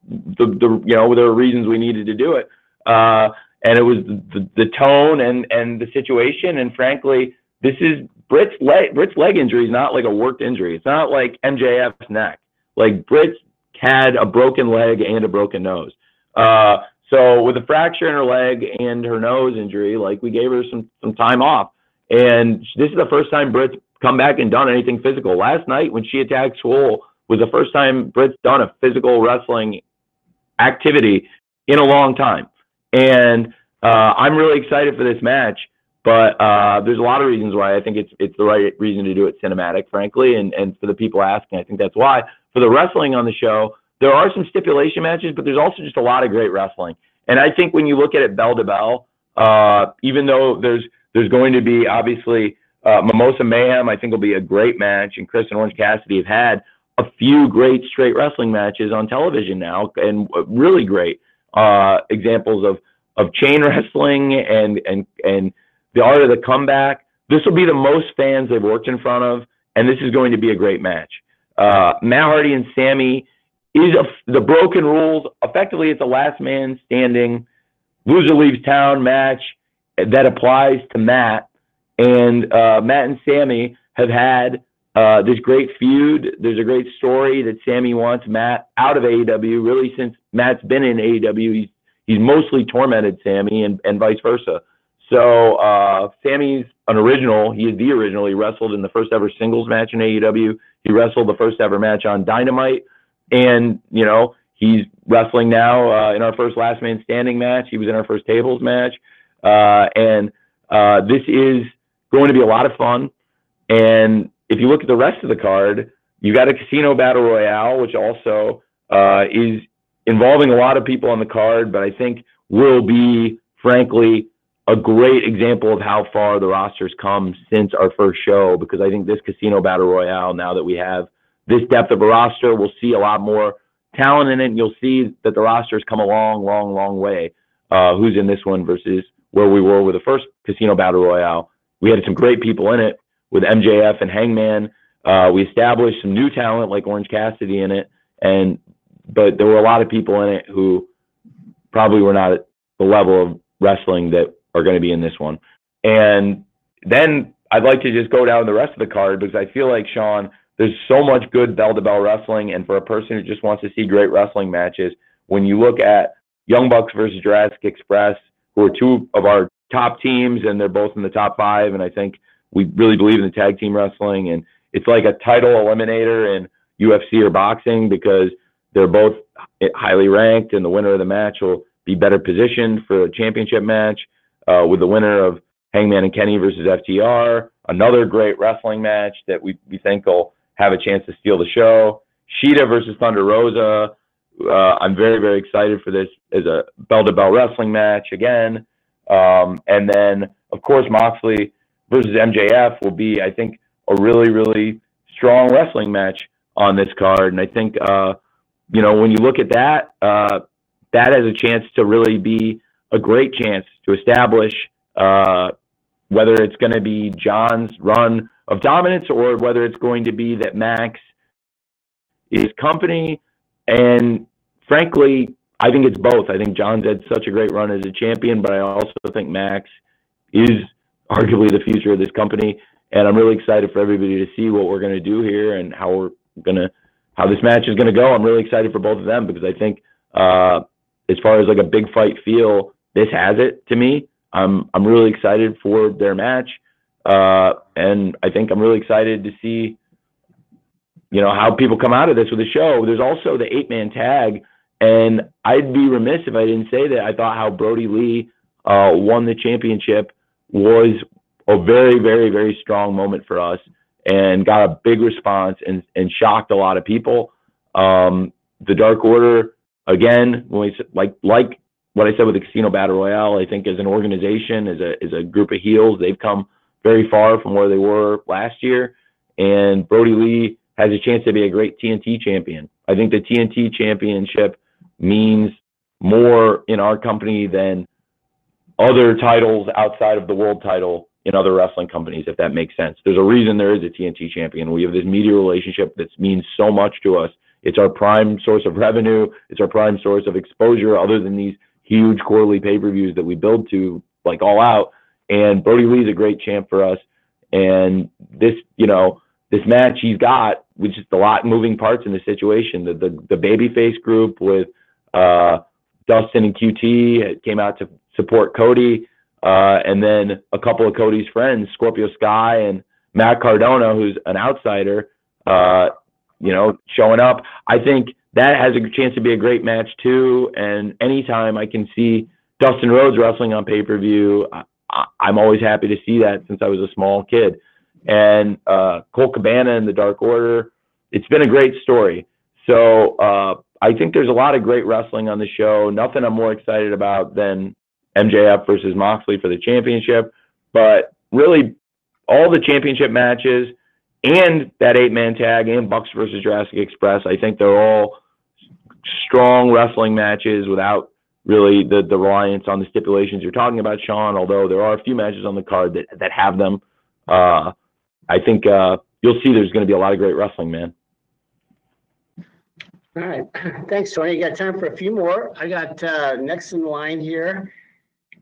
the you know, there are reasons we needed to do it. And it was the tone and the situation. And frankly, this is Britt's leg injury is not like a worked injury. It's not like MJF's neck. Like, Britt had a broken leg and a broken nose. So with a fracture in her leg and her nose injury, like, we gave her some time off. And this is the first time Britt's come back and done anything physical. Last night when she attacked Swole was the first time Britt's done a physical wrestling activity in a long time. And I'm really excited for this match, but there's a lot of reasons why I think it's the right reason to do it cinematic, frankly, and for the people asking, I think that's why. for the wrestling on the show. There are some stipulation matches, but there's also just a lot of great wrestling. And I think when you look at it bell to bell, even though there's going to be obviously Mimosa Mayhem, I think will be a great match. And Chris and Orange Cassidy have had a few great straight wrestling matches on television now, and really great examples of chain wrestling and the art of the comeback. This will be the most fans they've worked in front of, and this is going to be a great match. Matt Hardy and Sammy is the broken rules. Effectively, it's a last man standing, loser leaves town match that applies to Matt. And Matt and Sammy have had this great feud. There's a great story that Sammy wants Matt out of AEW. Really, since Matt's been in AEW, he's mostly tormented Sammy and vice versa. So Sammy's an original. He is the original. He wrestled in the first ever singles match in AEW. He wrestled the first ever match on Dynamite. And, you know, he's wrestling now in our first last man standing match. He was in our first tables match. And this is going to be a lot of fun. And if you look at the rest of the card, you got a casino battle royale, which also is involving a lot of people on the card, but I think will be, frankly, a great example of how far the roster's come since our first show, because I think this casino battle royale, now that we have this depth of a roster, we'll see a lot more talent in it, and you'll see that the roster's come a long, long, long way. Who's in this one versus where we were with the first casino battle royale. We had some great people in it with MJF and Hangman. We established some new talent like Orange Cassidy in it, but there were a lot of people in it who probably were not at the level of wrestling that are going to be in this one. And then I'd like to just go down the rest of the card, because I feel like, Sean, there's so much good bell-to-bell wrestling, and for a person who just wants to see great wrestling matches, when you look at Young Bucks versus Jurassic Express, who are two of our top teams, and they're both in the top five, and I think we really believe in the tag team wrestling, and it's like a title eliminator in UFC or boxing, because they're both highly ranked, and the winner of the match will be better positioned for a championship match, with the winner of Hangman and Kenny versus FTR, another great wrestling match that we think will have a chance to steal the show. Shida versus Thunder Rosa. I'm very, very excited for this as a bell-to-bell wrestling match again. And then, of course, Moxley versus MJF will be, I think, a really, really strong wrestling match on this card. And I think, you know, when you look at that, that has a chance to really be a great chance to establish whether it's going to be John's run of dominance or whether it's going to be that Max is company. And frankly, I think it's both. I think John's had such a great run as a champion, but I also think Max is arguably the future of this company. And I'm really excited for everybody to see what we're going to do here and how this match is going to go. I'm really excited for both of them, because I think as far as like a big fight feel, this has it to me. I'm really excited for their match. And I think I'm really excited to see, you know, how people come out of this with the show. There's also the 8-man tag, and I'd be remiss if I didn't say that I thought how Brody Lee won the championship was a very, very, very strong moment for us, and got a big response and shocked a lot of people. The Dark Order, again, when we like what I said with the Casino Battle Royale, I think as an organization, as a group of heels, they've come very far from where they were last year. And Brody Lee has a chance to be a great TNT champion. I think the TNT championship means more in our company than other titles outside of the world title in other wrestling companies, if that makes sense. There's a reason there is a TNT champion. We have this media relationship that means so much to us. It's our prime source of revenue. It's our prime source of exposure, other than these huge quarterly pay-per-views that we build to, like All Out. And Brody Lee's a great champ for us. And this, you know, this match he's got, which is a lot of moving parts in the situation. The babyface group with Dustin and QT came out to support Cody. And then a couple of Cody's friends, Scorpio Sky and Matt Cardona, who's an outsider, you know, showing up. I think that has a chance to be a great match too. And anytime I can see Dustin Rhodes wrestling on pay-per-view, I'm always happy to see that since I was a small kid. And Colt Cabana and the Dark Order, it's been a great story. So I think there's a lot of great wrestling on the show. Nothing I'm more excited about than MJF versus Moxley for the championship, but really all the championship matches and that 8-man tag and Bucks versus Jurassic Express, I think they're all strong wrestling matches without really the reliance on the stipulations you're talking about, Sean, although there are a few matches on the card that have them. I think you'll see there's going to be a lot of great wrestling, man. All right. Thanks, Tony. You got time for a few more. I got next in line here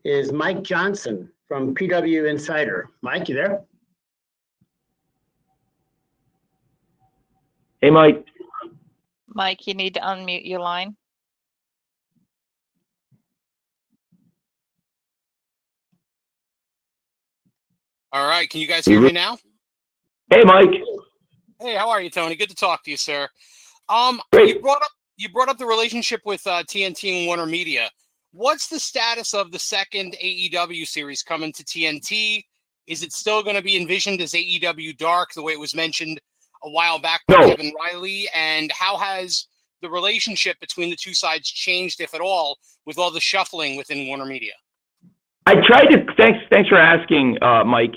is Mike Johnson from PW Insider. Mike, you there? Hey, Mike. Mike, you need to unmute your line. All right. Can you guys hear me now? Hey, Mike. Hey, how are you, Tony? Good to talk to you, sir. You brought up the relationship with TNT and Warner Media. What's the status of the second AEW series coming to TNT? Is it still going to be envisioned as AEW Dark, the way it was mentioned a while back by Kevin Riley? And how has the relationship between the two sides changed, if at all, with all the shuffling within Warner Media? I tried to. Thanks for asking, Mike.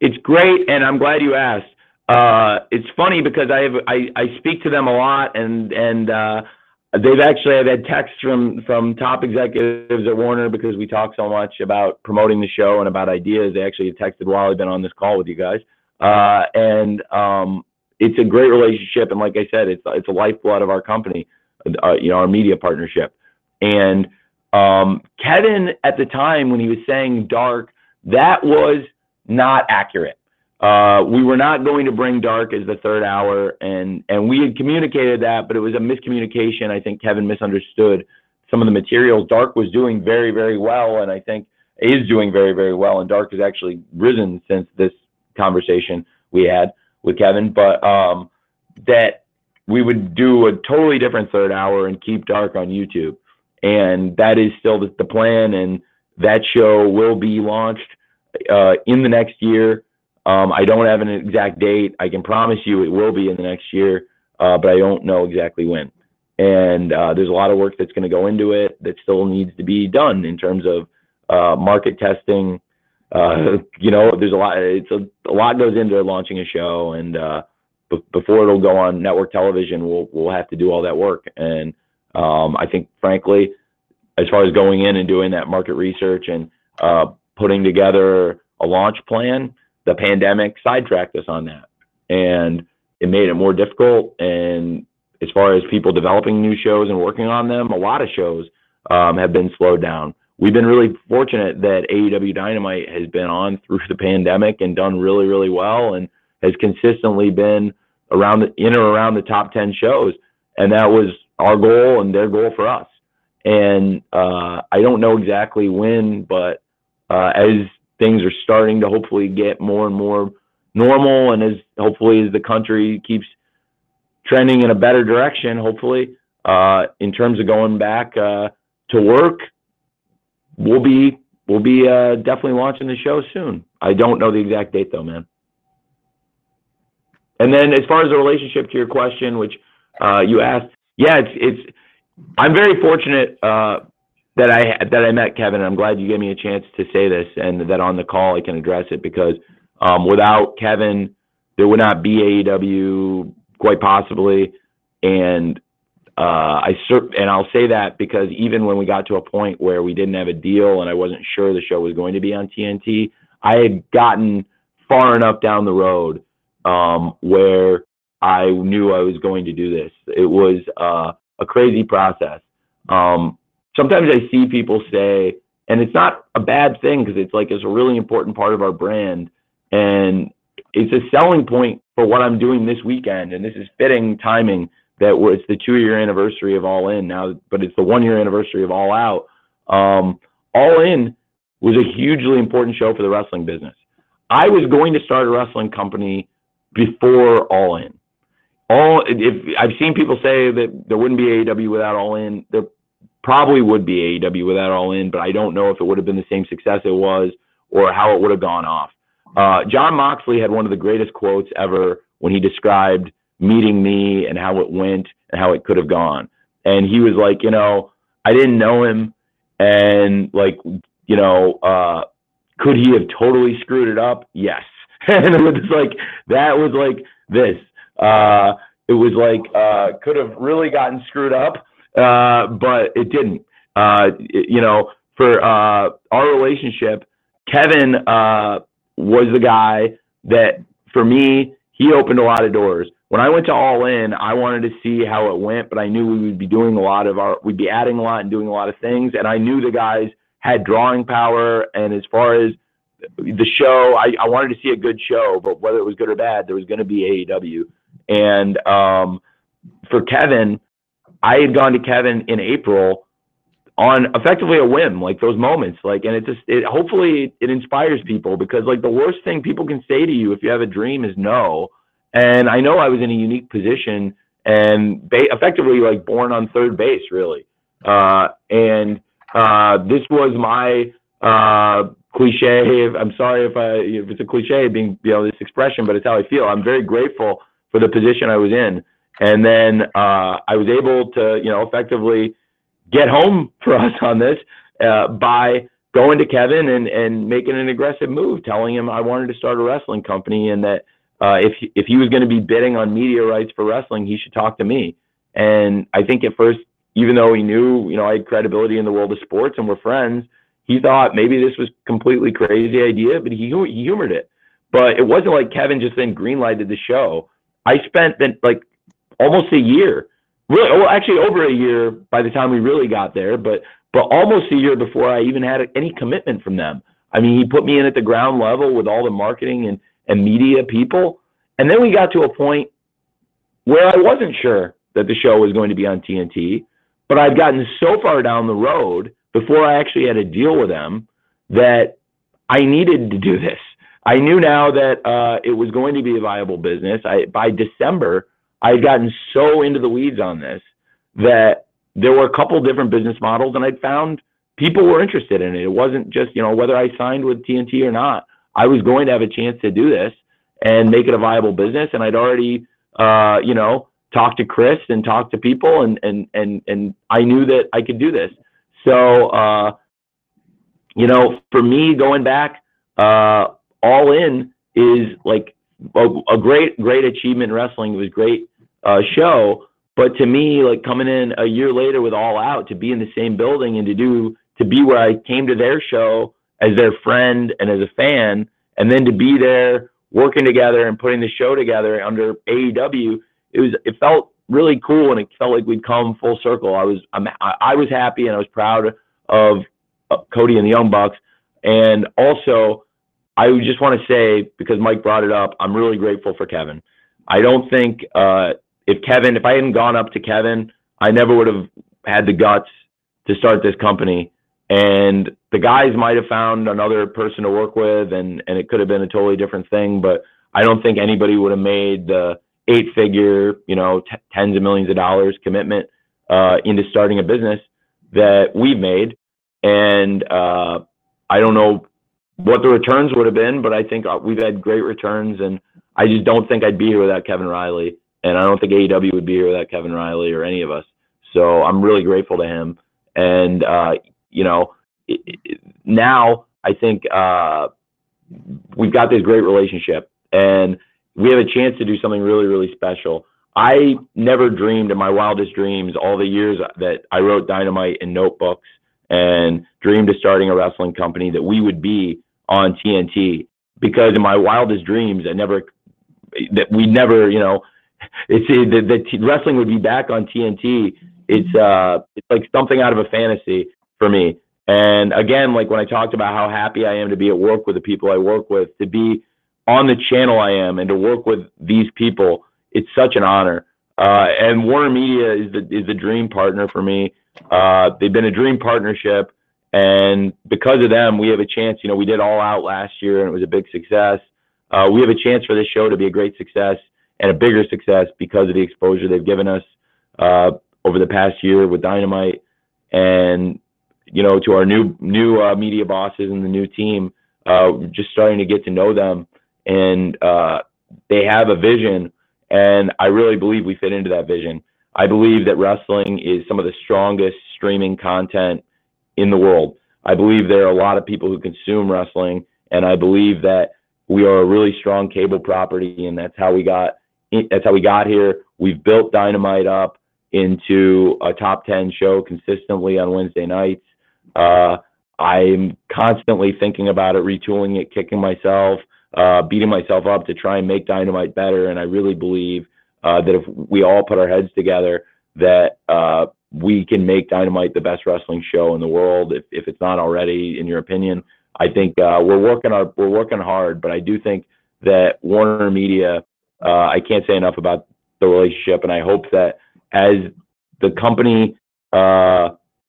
It's great, and I'm glad you asked. It's funny because I speak to them a lot, and I've had texts from top executives at Warner because we talk so much about promoting the show and about ideas. They actually texted while I've been on this call with you guys, and it's a great relationship. And like I said, it's a lifeblood of our company, our media partnership. And Kevin, at the time when he was saying Dark, that was not accurate. We were not going to bring Dark as the third hour, and we had communicated that, but it was a miscommunication. I think Kevin misunderstood some of the materials. Dark was doing very, very well, and I think is doing very, very well, and Dark has actually risen since this conversation we had with Kevin, but that we would do a totally different third hour and keep Dark on YouTube, and that is still the plan, and that show will be launched in the next year. I don't have an exact date. I can promise you it will be in the next year, but I don't know exactly when. And there's a lot of work that's going to go into it that still needs to be done in terms of market testing. There's a lot. A lot goes into launching a show, and before it'll go on network television, we'll have to do all that work. And I think, frankly, as far as going in and doing that market research and putting together a launch plan, the pandemic sidetracked us on that, and it made it more difficult. And as far as people developing new shows and working on them, a lot of shows have been slowed down. We've been really fortunate that AEW Dynamite has been on through the pandemic and done really, really well, and has consistently been in or around the top 10 shows. And that was our goal and their goal for us. And I don't know exactly when, but as things are starting to hopefully get more and more normal, and as the country keeps trending in a better direction, hopefully, in terms of going back to work, we'll be definitely launching the show soon. I don't know the exact date though, man. And then as far as the relationship to your question, which you asked, yeah, I'm very fortunate that I met Kevin, and I'm glad you gave me a chance to say this, and that on the call I can address it, because without Kevin, there would not be AEW, quite possibly. And I'll say that because even when we got to a point where we didn't have a deal and I wasn't sure the show was going to be on TNT, I had gotten far enough down the road where I knew I was going to do this. It was a crazy process. Sometimes I see people say, and it's not a bad thing, because it's a really important part of our brand, and it's a selling point for what I'm doing this weekend. And this is fitting timing that it's the 2-year anniversary of All In now, but it's the 1-year anniversary of All Out. All In was a hugely important show for the wrestling business. I was going to start a wrestling company before All In. If I've seen people say that there wouldn't be AEW without All In. There probably would be AEW without All In, but I don't know if it would have been the same success it was or how it would have gone off. John Moxley had one of the greatest quotes ever when he described meeting me and how it went and how it could have gone. And he was like, you know, I didn't know him. And like, you know, could he have totally screwed it up? Yes. And it was like, that was like this. It was like, could have really gotten screwed up, but it didn't. You know, for our relationship, Kevin was the guy that, for me, he opened a lot of doors. When I went to All In, I wanted to see how it went, but I knew we would be doing a lot of we'd be adding a lot and doing a lot of things. And I knew the guys had drawing power. And as far as the show, I wanted to see a good show, but whether it was good or bad, there was going to be AEW. And for Kevin, I had gone to Kevin in April on effectively a whim, like those moments, like, and it just, hopefully it inspires people, because like the worst thing people can say to you if you have a dream is no. And I know I was in a unique position and effectively like born on third base, really. This was my cliche. I'm sorry if it's a cliche being, you know, this expression, but it's how I feel. I'm very grateful for the position I was in. And then I was able to, you know, effectively get home for us on this by going to Kevin and making an aggressive move, telling him I wanted to start a wrestling company, and that if he was going to be bidding on media rights for wrestling, he should talk to me. And I think at first, even though he knew, you know, I had credibility in the world of sports and we're friends, he thought maybe this was completely crazy idea, but he humored it. But it wasn't like Kevin just then greenlighted the show. I spent like almost a year. Really, well, actually over a year by the time we really got there, but almost a year before I even had any commitment from them. I mean, he put me in at the ground level with all the marketing and media people. And then we got to a point where I wasn't sure that the show was going to be on TNT, but I'd gotten so far down the road before I actually had a deal with them that I needed to do this. I knew now that it was going to be a viable business. By December, I had gotten so into the weeds on this that there were a couple different business models, and I'd found people were interested in it. It wasn't just, you know, whether I signed with TNT or not, I was going to have a chance to do this and make it a viable business. And I'd already, you know, talked to Chris and talked to people, and I knew that I could do this. So, you know, for me, going back, All In is like a great achievement in wrestling. It was a great show, but to me, like coming in a year later with All Out, to be in the same building and to be where I came to their show as their friend and as a fan, and then to be there working together and putting the show together under AEW, it felt really cool, and it felt like we'd come full circle. I was happy, and I was proud of Cody and the Young Bucks, and also, I just want to say, because Mike brought it up, I'm really grateful for Kevin. I don't think if I hadn't gone up to Kevin, I never would have had the guts to start this company. And the guys might have found another person to work with, and it could have been a totally different thing. But I don't think anybody would have made the 8-figure, you know, tens of millions of dollars commitment into starting a business that we've made. And I don't know what the returns would have been, but I think we've had great returns, and I just don't think I'd be here without Kevin Riley, and I don't think AEW would be here without Kevin Riley or any of us. So I'm really grateful to him. And, you know, now I think we've got this great relationship, and we have a chance to do something really, really special. I never dreamed in my wildest dreams, all the years that I wrote Dynamite and notebooks and dreamed of starting a wrestling company, that we would be on TNT, because in my wildest dreams, we never, you know, that wrestling would be back on TNT. It's like something out of a fantasy for me. And again, like when I talked about how happy I am to be at work with the people I work with, to be on the channel I am, and to work with these people, it's such an honor. And Warner Media is the dream partner for me. They've been a dream partnership. And because of them, we have a chance. You know, we did All Out last year, and it was a big success. We have a chance for this show to be a great success, and a bigger success, because of the exposure they've given us over the past year with Dynamite. And, you know, to our new media bosses and the new team, just starting to get to know them. And they have a vision, And I really believe we fit into that vision. I believe that wrestling is some of the strongest streaming content in the world. I believe there are a lot of people who consume wrestling, and I believe that we are a really strong cable property, and that's how we got here. We've built Dynamite up into a top 10 show consistently on Wednesday nights. I'm constantly thinking about it, retooling it, kicking myself, beating myself up to try and make Dynamite better. And I really believe that if we all put our heads together, that we can make Dynamite the best wrestling show in the world, if it's not already, in your opinion. I think we're working hard, but I do think that Warner Media, I can't say enough about the relationship, and I hope that as the company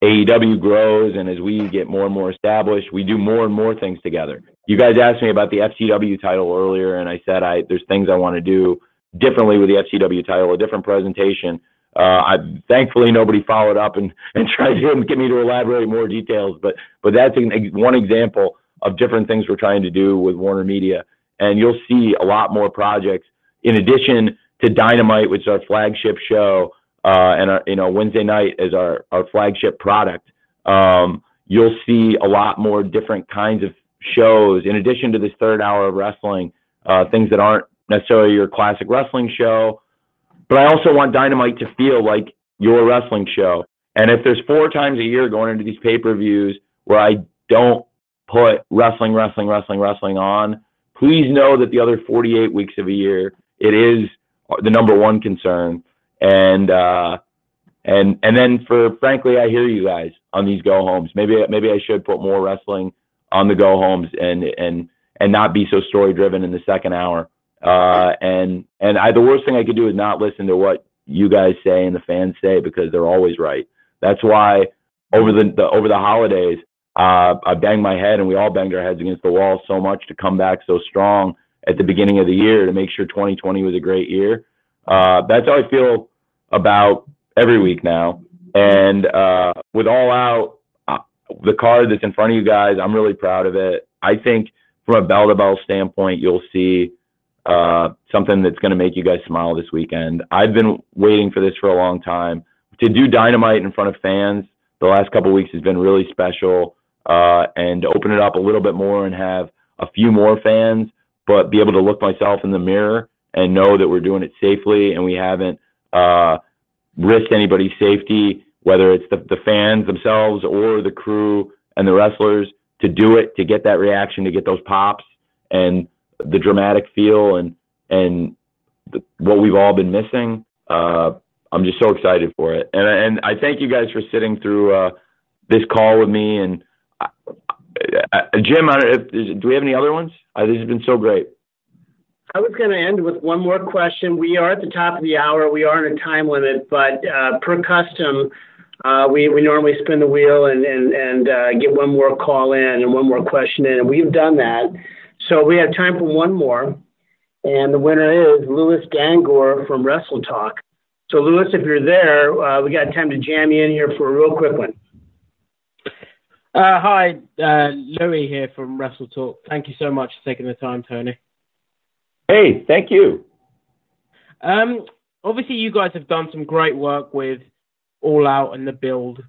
AEW grows and as we get more and more established, we do more and more things together. You guys asked me about the FTW title earlier, and I said there's things I want to do differently with the FTW title, a different presentation. Thankfully, nobody followed up and tried to get me to elaborate more details, but that's one example of different things we're trying to do with Warner Media. And you'll see a lot more projects in addition to Dynamite, which is our flagship show, and Wednesday night is our flagship product. You'll see a lot more different kinds of shows in addition to this third hour of wrestling, things that aren't necessarily your classic wrestling show. But I also want Dynamite to feel like your wrestling show. And if there's 4 times a year going into these pay-per-views where I don't put wrestling on, please know that the other 48 weeks of a year, it is the number one concern. And then frankly, I hear you guys on these go homes. Maybe I should put more wrestling on the go homes and not be so story driven in the second hour. And the worst thing I could do is not listen to what you guys say and the fans say, because they're always right. That's why over the holidays, I banged my head, and we all banged our heads against the wall so much to come back so strong at the beginning of the year to make sure 2020 was a great year. That's how I feel about every week now. And with All Out, the card that's in front of you guys, I'm really proud of it. I think from a bell-to-bell standpoint, you'll see something that's going to make you guys smile this weekend. I've been waiting for this for a long time. To do Dynamite in front of fans the last couple of weeks has been really special, and to open it up a little bit more and have a few more fans, but be able to look myself in the mirror and know that we're doing it safely and we haven't risked anybody's safety, whether it's the fans themselves or the crew and the wrestlers, to do it, to get that reaction, to get those pops and the dramatic feel and what we've all been missing. I'm just so excited for it. And I thank you guys for sitting through this call with me. And Jim, do we have any other ones? This has been so great. I was going to end with one more question. We are at the top of the hour. We are in a time limit, but per custom, we normally spin the wheel and get one more call in and one more question in, and we've done that. So we have time for one more, and the winner is Louis Dangor from Wrestle Talk. So Louis, if you're there, we got time to jam you in here for a real quick one. Hi, Louis here from Wrestle Talk. Thank you so much for taking the time, Tony. Hey, thank you. Obviously, you guys have done some great work with All Out and the build.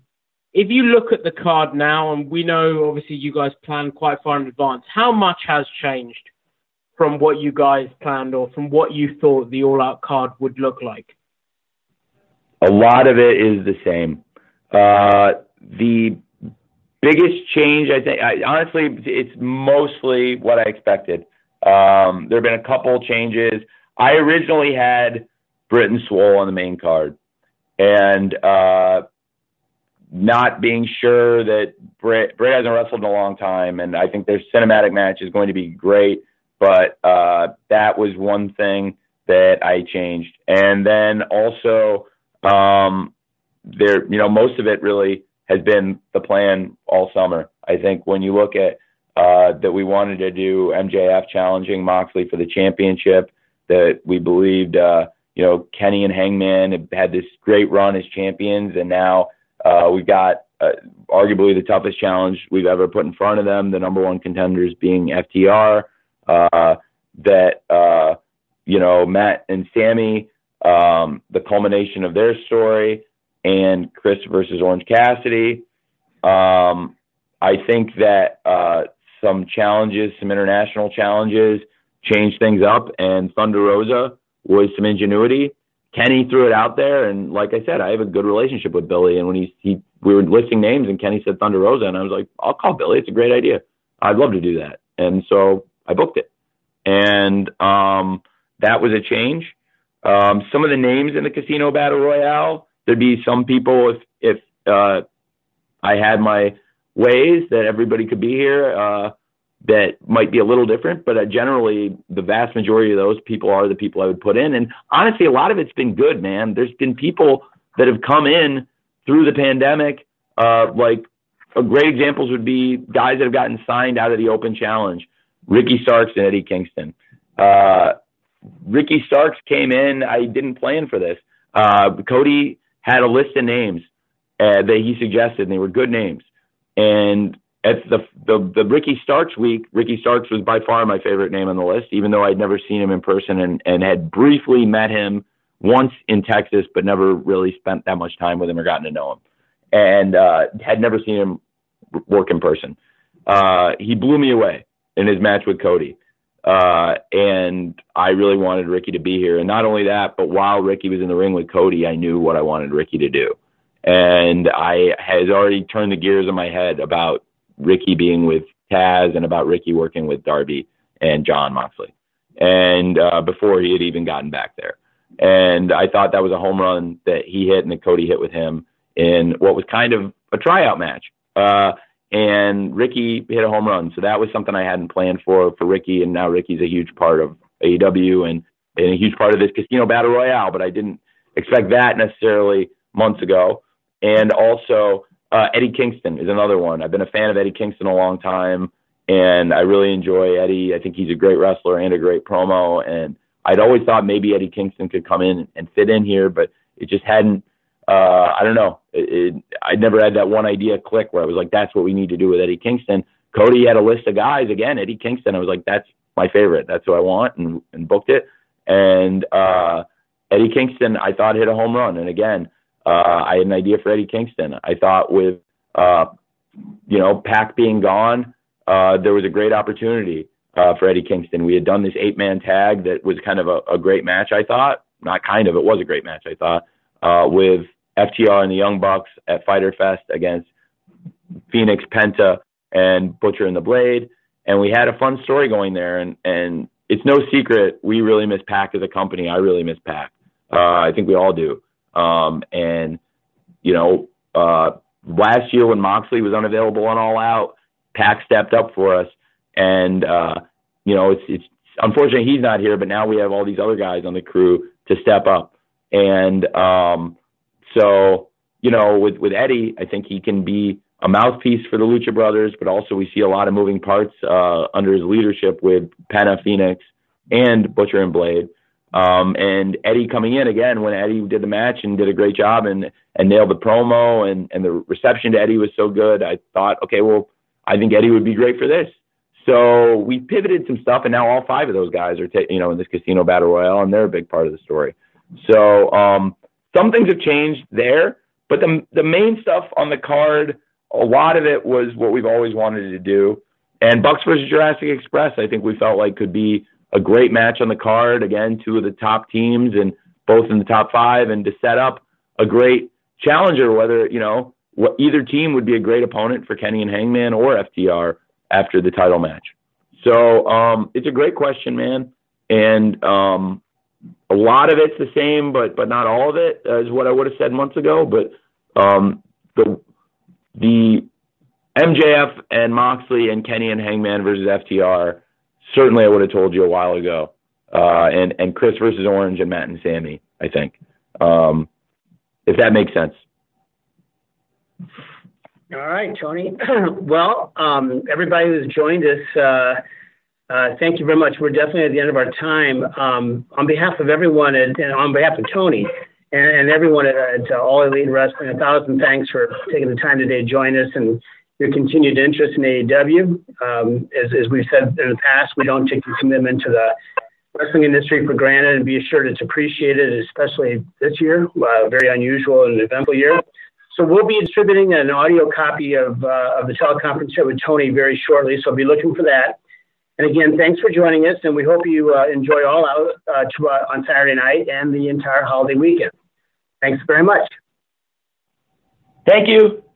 If you look at the card now, and we know, obviously, you guys planned quite far in advance, how much has changed from what you guys planned or from what you thought the All Out card would look like? A lot of it is the same. The biggest change, I think, honestly, it's mostly what I expected. There have been a couple changes. I originally had Brit and Swole on the main card, and not being sure that Brit hasn't wrestled in a long time, and I think their cinematic match is going to be great, but that was one thing that I changed. And then also, most of it really has been the plan all summer. I think when you look at that we wanted to do MJF challenging Moxley for the championship, that we believed, Kenny and Hangman had this great run as champions, and now we've got arguably the toughest challenge we've ever put in front of them, the number one contenders being FTR, you know, Matt and Sammy, the culmination of their story, and Chris versus Orange Cassidy. I think that some challenges, some international challenges, changed things up, and Thunder Rosa was some ingenuity. Kenny threw it out there, and like I said, I have a good relationship with Billy, and when we were listing names, and Kenny said Thunder Rosa, and I was like, I'll call Billy. It's a great idea. I'd love to do that. And so I booked it. And that was a change. Some of the names in the Casino Battle Royale, there'd be some people, if I had my ways that everybody could be here, that might be a little different, but generally the vast majority of those people are the people I would put in. And honestly, a lot of it's been good, man. There's been people that have come in through the pandemic. Like great examples would be guys that have gotten signed out of the Open Challenge, Ricky Starks and Eddie Kingston. Ricky Starks came in. I didn't plan for this. Cody had a list of names that he suggested, and they were good names. And at the Ricky Starks week, Ricky Starks was by far my favorite name on the list, even though I'd never seen him in person and had briefly met him once in Texas, but never really spent that much time with him or gotten to know him, and had never seen him work in person. He blew me away in his match with Cody. And I really wanted Ricky to be here. And not only that, but while Ricky was in the ring with Cody, I knew what I wanted Ricky to do. And I had already turned the gears in my head about Ricky being with Taz and about Ricky working with Darby and John Moxley, and before he had even gotten back there. And I thought that was a home run that he hit and that Cody hit with him in what was kind of a tryout match. And Ricky hit a home run. So that was something I hadn't planned for Ricky. And now Ricky's a huge part of AEW and a huge part of this Casino Battle Royale, but I didn't expect that necessarily months ago. And also, Eddie Kingston is another one. I've been a fan of Eddie Kingston a long time, and I really enjoy Eddie. I think he's a great wrestler and a great promo, and I'd always thought maybe Eddie Kingston could come in and fit in here, but it just hadn't. I don't know. I'd never had that one idea click where I was like, that's what we need to do with Eddie Kingston. Cody had a list of guys. Again, Eddie Kingston, I was like, that's my favorite. That's who I want, and booked it. And Eddie Kingston, I thought, hit a home run, and again, I had an idea for Eddie Kingston. I thought with, you know, Pac being gone, there was a great opportunity for Eddie Kingston. We had done this 8-man tag that was kind of a great match, I thought. Not kind of, it was a great match, I thought, with FTR and the Young Bucks at Fyter Fest against Phoenix, Penta, and Butcher and the Blade. And we had a fun story going there. And it's no secret, we really miss Pac as a company. I really miss Pac. I think we all do. And you know, last year when Moxley was unavailable on All Out, Pac stepped up for us, and you know, it's unfortunate he's not here, but now we have all these other guys on the crew to step up. And so, you know, with Eddie, I think he can be a mouthpiece for the Lucha Brothers, but also we see a lot of moving parts under his leadership with Penta, Phoenix, and Butcher and Blade. And Eddie coming in again, when Eddie did the match and did a great job and nailed the promo, and the reception to Eddie was so good. I thought, okay, well, I think Eddie would be great for this. So we pivoted some stuff, and now all five of those guys are, you know, in this Casino Battle Royale, and they're a big part of the story. So, some things have changed there, but the main stuff on the card, a lot of it was what we've always wanted to do. And Bucks versus Jurassic Express, I think we felt like could be a great match on the card. Again, two of the top teams and both in the top five, and to set up a great challenger, whether, you know, what either team would be a great opponent for Kenny and Hangman or FTR after the title match. So it's a great question, man. And a lot of it's the same, but not all of it is what I would have said months ago. But the MJF and Moxley and Kenny and Hangman versus FTR, certainly I would have told you a while ago. And Chris versus Orange and Matt and Sammy, I think. If that makes sense. All right, Tony. Well, everybody who's joined us, thank you very much. We're definitely at the end of our time. On behalf of everyone and on behalf of Tony and everyone at All Elite Wrestling, 1,000 thanks for taking the time today to join us and your continued interest in AEW. As we've said in the past, we don't take your commitment to the wrestling industry for granted and be assured it's appreciated, especially this year, a very unusual and eventful year. So we'll be distributing an audio copy of the teleconference here with Tony very shortly, so be looking for that. And again, thanks for joining us, and we hope you enjoy All Out on Saturday night and the entire holiday weekend. Thanks very much. Thank you.